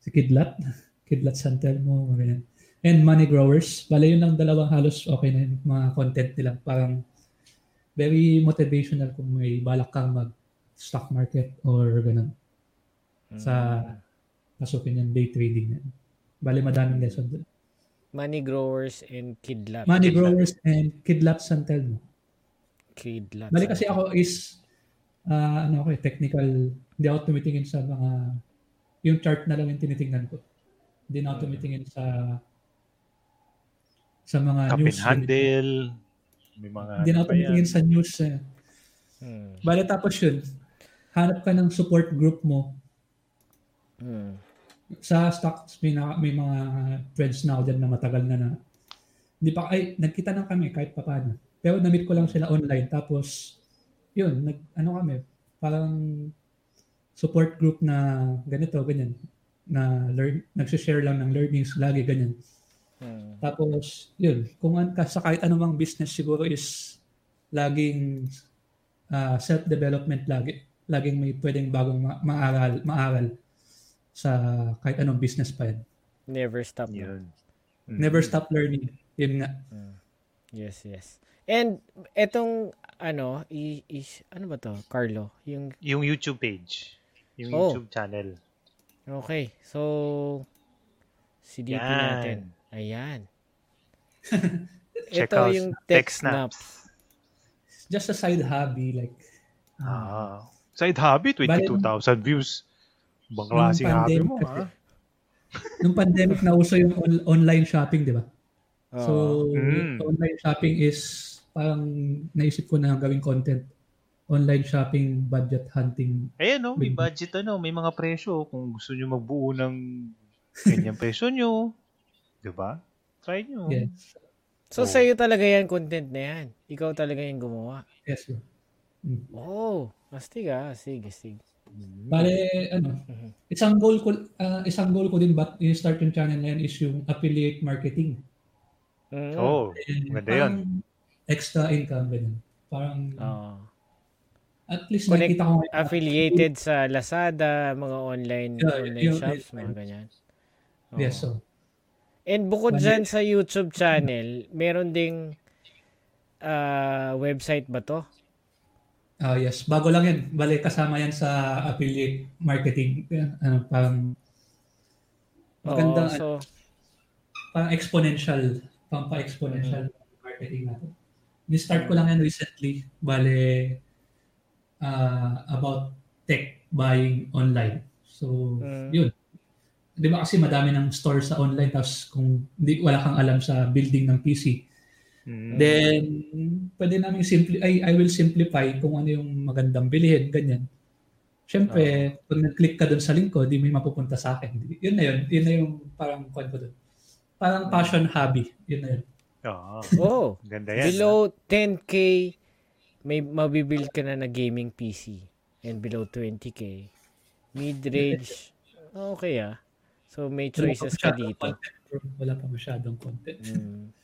Si Kidlat. Kidlat Santelmo. Mga and Money Growers. Bale, yun lang dalawang halos okay na yun. Mga content nila. Parang very motivational kung may balak kang mag stock market or ganun. Sa pasukin yan, day trading yan. Bale, madaming lesson doon. Money Growers and Kidlat. Money Kidlat. Growers and Kidlat Santelmo. Kidlat. Bale, kasi ako is, uh, ano ako eh, technical, hindi ako tumitingin sa mga, yung chart na lang yung tinitingnan ko. Hindi ako tumitingin sa, sa mga Kapin news. Handle. May mga hindi ako tumitingin sa news eh. Hmm. Bale, tapos yun. Hanap ka ng support group mo. Hmm. Sa stocks, may, na, may mga friends na ako dyan na matagal na na. Hindi pa, ay, nagkita na kami kahit pa paano. Pero na-meet ko lang sila online. Tapos, yun, nag, ano kami, parang support group na ganito, ganyan. Na learn, nagsishare lang ng learnings, lagi ganyan. Hmm. Tapos, yun, kung an ka sa kahit anumang business siguro is laging... Uh, self-development lagi. Laging may pwedeng bagong ma- maaral, maaral sa kahit anong business pa yan. Never stop. Yun. Never mm-hmm. stop learning. Yun nga. Yes, yes. And etong ano, i- is, ano ba to, Carlo? Yung, yung YouTube page. Yung oh. YouTube channel. Okay. So, si D P natin. Ayan. Check ito yung Tech Snaps. Just a side hobby, like... Ah, side hobby? twenty-two thousand views. Bang klaseng hobby mo, ha? Nung pandemic, nauso yung on- online shopping, di ba? Uh, so, mm. online shopping is parang naisip ko na gawing content. Online shopping, budget hunting. Ayan, no? May budget, ano? May mga presyo. Kung gusto nyo magbuo ng kanyang presyo nyo, di ba? Try nyo. Yes. So, oh. sa'yo talaga yan, content na yan. Ikaw talaga yung gumawa. Yes, sir. Mm. Oh, astig ah. Sige, sige. Bale, ano, isang goal ko, uh, isang goal ko din but i-start yung channel na yan is yung affiliate marketing. Mm. Oh, maganda yun. Extra income, ganun. Parang, oh. at least connect, nakita ko. Affiliated uh, sa Lazada, mga online, yeah, online yung, shops, mga ganyan. Oh. Yes, sir. So, and bukod dyan sa YouTube channel, meron ding uh, website ba to? Ah, uh, yes, bago lang yan. Bale, kasama yan sa affiliate marketing. Ano, parang maganda. Oo, so, parang exponential, parang pa-exponential mm-hmm. marketing natin. Ni-start ko lang yan recently. Bale, uh, about tech buying online. So, mm-hmm. yun. Di ba kasi madami ng stores sa online tapos kung di, wala kang alam sa building ng P C. Mm. Then, pwede namin simply, ay, I will simplify kung ano yung magandang bilhin, ganyan. Siyempre, oh. pag nag-click ka doon sa link ko, di may mapupunta sa akin. Yun na yun. Yun na yung parang, kwan ko doon. Parang passion hobby. Yun na yun. Oo. Oh. oh, ganda yan. Below ten K, may mabibuild ka na na gaming P C. And below twenty K, mid-range, okay ah. So, may choices ka dito. Wala pa masyadong content. Mm.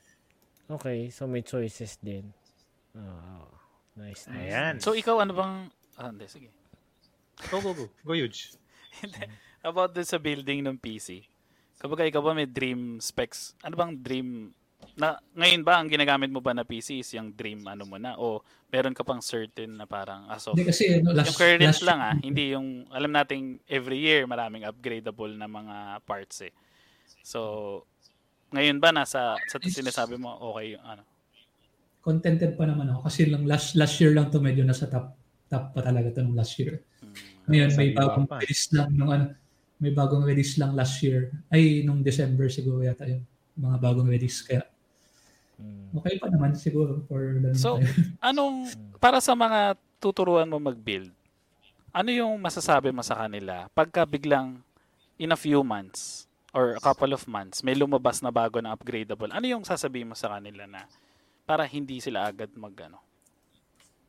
Okay, so may choices din. Oh, nice, nice. Ayan. Nice. So, ikaw ano bang... Ah, hindi, sige. Go, go, go. Go, huge. About this sa building ng P C, kapag ikaw ba may dream specs, ano bang dream... Na, ngayon ba, ang ginagamit mo ba na P C is yung dream ano mo na? O meron ka pang certain na parang as of... Hindi kasi, no, last, yung current last, lang ah. Hindi yung... Alam natin, every year maraming upgradable na mga parts eh. So, ngayon ba nasa... Sa sinasabi mo, okay yung ano? Contented pa naman ako. Kasi lang last last year lang to medyo nasa top top pa talaga ito nung last year. Hmm, ngayon, may bagong piece lang nung ano. may bagong release lang last year. Ay, nung December siguro yata yun. Mga bagong release. Kaya okay pa naman siguro. For so, anong, para sa mga tuturuan mo mag-build, ano yung masasabi mo sa kanila pagka biglang in a few months or a couple of months may lumabas na bago na upgradable? Ano yung sasabihin mo sa kanila na para hindi sila agad mag-ano?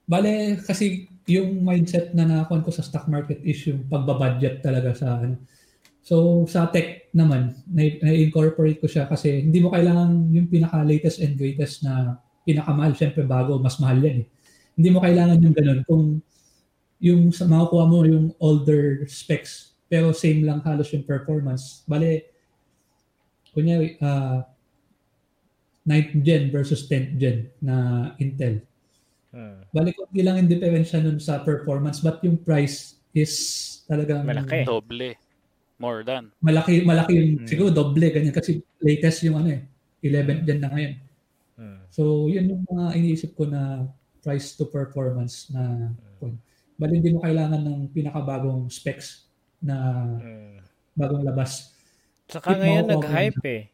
Bale, kasi yung mindset na nakakuan ko sa stock market is yung pagbabudget talaga sa ano. So, sa tech naman, na-incorporate ko siya kasi hindi mo kailangan yung pinaka-latest and greatest na pinakamahal. Siyempre, bago, mas mahal yan eh. Hindi mo kailangan yung ganun. Kung yung makukuha mo yung older specs, pero same lang halos yung performance. Bale, kunyari, uh, ninth gen versus tenth gen na Intel. Bale, konti lang yung diferensya nun sa performance, but yung price is talagang... Malaki. Doble. More than. Malaki, malaki yung, mm. siguro doble, ganyan. Kasi latest yung ano eh, eleventh gen na ngayon. Mm. So, yun yung mga iniisip ko na price to performance na... Mm. Bale, hindi mo kailangan ng pinakabagong specs na mm. bagong labas. Saka It ngayon nag-hype eh.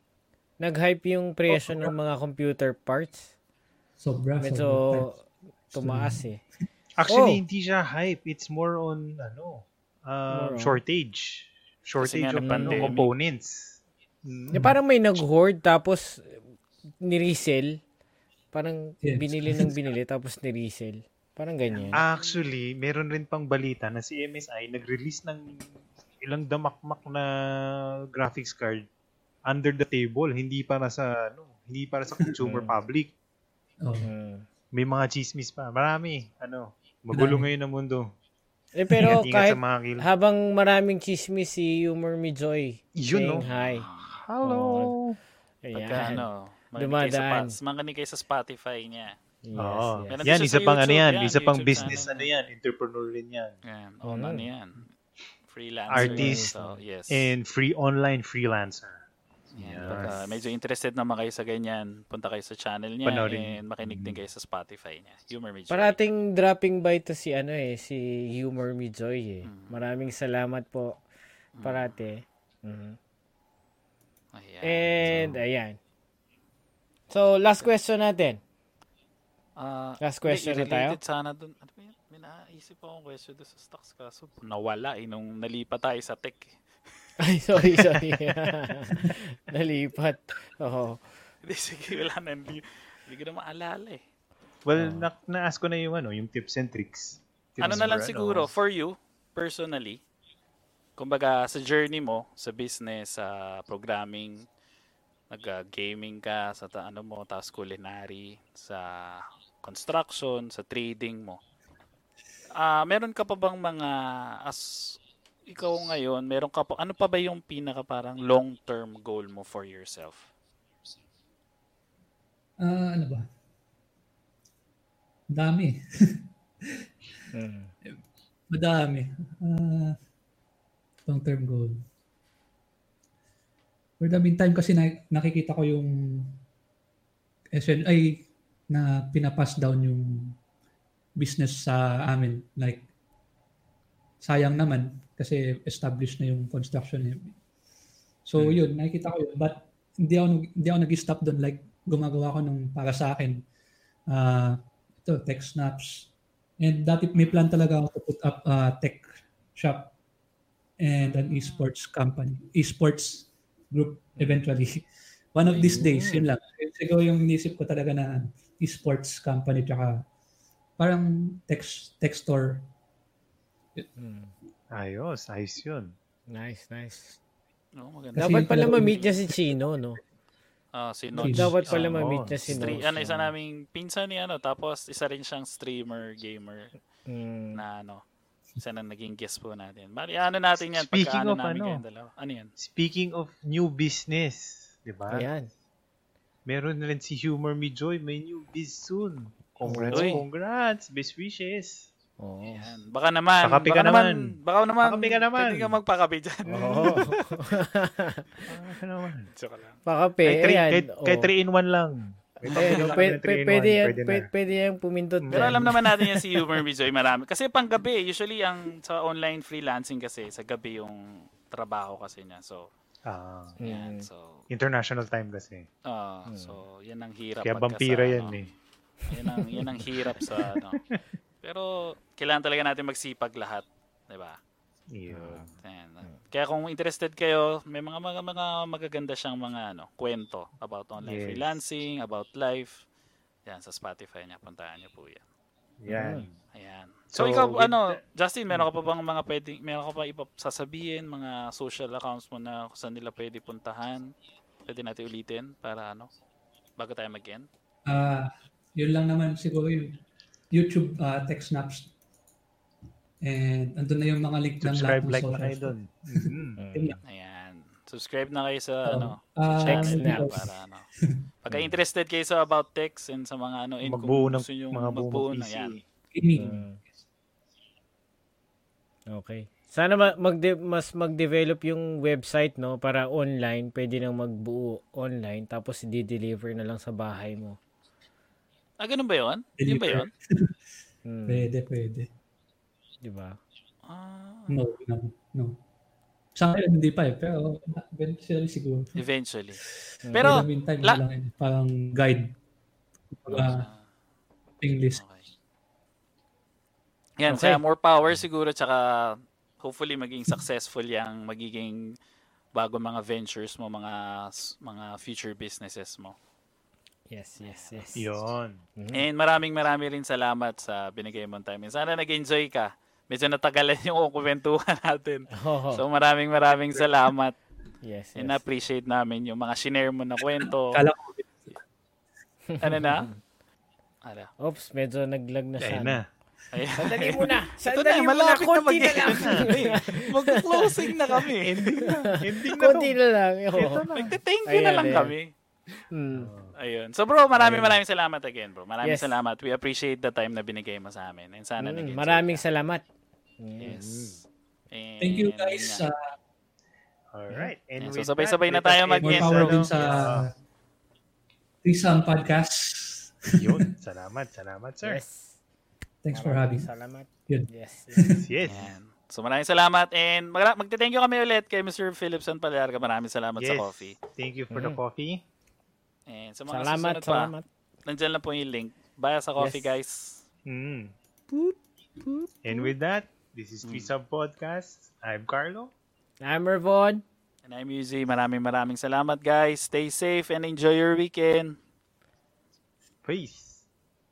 Nag-hype yung presyo oh, ng mga computer parts. Sobra. Medyo tumaas eh. Actually, oh. hindi siya hype. It's more on ano uh, more shortage. Shortage of ano, components. Mm. Yeah, parang may nag-hoard tapos ni-resell. Parang yes. binili ng binili tapos ni-resell. Parang ganyan. Actually, meron rin pang balita na si M S I nag-release ng ilang damakmak na graphics card under the table. Hindi para sa ano, hindi para sa consumer public. Okay. May mga chismis pa. Marami. Ano, magulo ngayon ang mundo. Eh, pero ingat, ingat kahit habang maraming chismis si Humor Mejoy saying know. Hi. Hello. Oh, ayan. Ano, dumadaan. Manganig kayo sa Spotify niya. Yes, oh, yes. Yan, isa pang YouTube, ano yan. yan. Isa pang YouTube business channel. Ano yan. Entrepreneur rin yan. Yan. Oh, mm. ano yan. Freelancer. Artist so, yes. and free online freelancer. Yes. Pagka medyo interested naman kayo sa ganyan, punta kayo sa channel niya Panorin. and makinig din kayo sa Spotify niya. Humor Mejoy. Parating dropping by to si ano eh, si Humor Mejoy eh. Mm-hmm. Maraming salamat po parate. Mm-hmm. Ayan. And so, ayan. So last question natin. Uh, last question na tayo. Sana dun, ano ba yun? May naisip akong question doon sa stocks kaso nawala eh, nung nalipat tayo sa tech eh. Ay, sorry, sorry. Nalipat. Oo. Hindi, sige, wala na. Hindi, hindi ko na maalala eh. Well, uh, na-ask ko na yung, ano, yung tips and tricks. Tips ano na lang siguro, for you, personally, kumbaga sa journey mo, sa business, sa programming, nag-gaming ka, sa ta- ano mo, tapos culinary, sa construction, sa trading mo. Uh, meron ka pa bang mga as ikaw ngayon, meron ka po, ano pa ba yung pinaka parang long-term goal mo for yourself? Uh, ano ba? Dami. mm. Madami. Uh, long-term goal. For the meantime, kasi na, nakikita ko yung S L I na pinapass down yung business sa amin. Like, sayang naman. Kasi established na yung construction niya. So hmm. yun, nakikita ko yun. But hindi ako, hindi ako nag-stop doon. Like, gumagawa ko ng para sa akin. Uh, ito, tech snaps. And dati may plan talaga ako to put up a tech shop and an esports company. Esports group eventually. One of these days, yun lang. Siguro yung inisip ko talaga na esports company tsaka parang tech, tech store. Hmm. Ayos, ayos yun. Nice, nice. No, maganda. Dapat pala ma-meet niya si Chino, no? Ah, uh, si Notch. Dapat pala oh, ma-meet niya si Notch. Ano, isa naming pinsan niya, ano, tapos isa rin siyang streamer, gamer, mm. na ano, isa na naging guest po natin. Bari, ano natin yan, speaking pagkaano of, namin ano, kayong dalawa. Ano yan? Speaking of new business, di ba? Ayan. Meron rin si Humor Mejoy, may new biz soon. Congrats, Oy. congrats, best wishes. Oh. Ayan. Baka naman, baka naman, naman, baka naman, baka naman, naman. Pwede kang magpakape dyan. Oo. Baka naman. Pakape, ayan. Kaya three in one lang. Pwede yung pumindot. Pero alam naman natin yan si Humor Mejoy, marami. Kasi pang gabi, usually ang sa online freelancing kasi, sa gabi yung trabaho kasi niya. So, ah, so, yan, mm. so international time kasi. Ah, uh, mm. so 'yan ang hirap pagka. Kaya vampira yan ano, eh. 'Yan ang 'yan ang hirap sa ano. Pero kailangan talaga natin magsipag lahat, 'di ba? Yeah. Uh, kaya kung interested kayo, may mga mga, mga magaganda siyang mga ano, kwento about online yes. freelancing, about life. Yan sa Spotify niya, puntahan niyo po 'yan. Yan. Mm. Ayan. So, so ikaw with, ano, Justin, meron ka pa bang mga pwedeng meron ka pa ipasasabihin mga social accounts mo na kung saan nila pwede puntahan? Pwede natin ulitin para ano bago tayo mag-end? Ah, uh, yun lang naman siguro yun. YouTube uh, Tech Snaps. And andun na yung mga link ng lahat ng like social. Subscribe like na Ayan. Subscribe na kayo sa um, ano, uh, Tech Snaps para ano. Pagka interested kayo sa about techs and sa mga ano, magbuo ng mga magbuo na yan. Uh, okay. Sana mag-de- mas mag-develop yung website, no, para online, pwede nang magbuo online tapos i-deliver na lang sa bahay mo. Ah, ganun ba yun? Ganun ba yun? hmm. Pwede, pwede. Diba? Ah. No, no, no. Sa akin, hindi pa eh, pero eventually siguro. Eventually. Pero, in the meantime, la- lang, parang guide. Uh, English. Okay. Yan, okay. Kaya more power siguro, tsaka hopefully maging successful yung magiging bago mga ventures mo, mga mga future businesses mo. Yes, yes, yes. Yun. Mm-hmm. And maraming maraming rin salamat sa binigay mong time. Sana nag-enjoy ka. Medyo natagalan yung kuwentuhan natin. Oh. So maraming maraming salamat. Yes, and yes. Appreciate namin yung mga shinare mo na kwento. ano na? Ala. Oops, medyo naglag na siya. Na. Sandali muna. Sandali muna. Kunti na lang. Mag-closing na kami. Ending na. Ending na. Kunti na lang. Mag-thank you na lang kami. Hmm. Ayun. So bro, maraming maraming salamat again, bro. Maraming yes. salamat. We appreciate the time na binigay mo sa amin. And sana mm, nag-enjoy. Maraming ka. Salamat. Yes. And thank you guys. Uh, All right. And, and so sabay-sabay na tayo mag-end. More power din sa Threesome Podcast. Yun. Salamat. Salamat, sir. Yes. Thanks maraming for having us. Salamat. Good. Yes. Yes. yes. So maraming salamat and mag- magte-thank you kami ulit kay Mister Philipson Pagliarca. Maraming salamat yes. sa coffee. Thank you for mm. the coffee. And sa mga salamat, salamat. Pa, nandiyan lang po yung link. Baya sa coffee, yes. guys. Mm. Boop, boop, boop. And with that, this is Threesome mm. Podcast. I'm Carlo. I'm Revon. And I'm Yuzi. Maraming maraming salamat, guys. Stay safe and enjoy your weekend. Peace.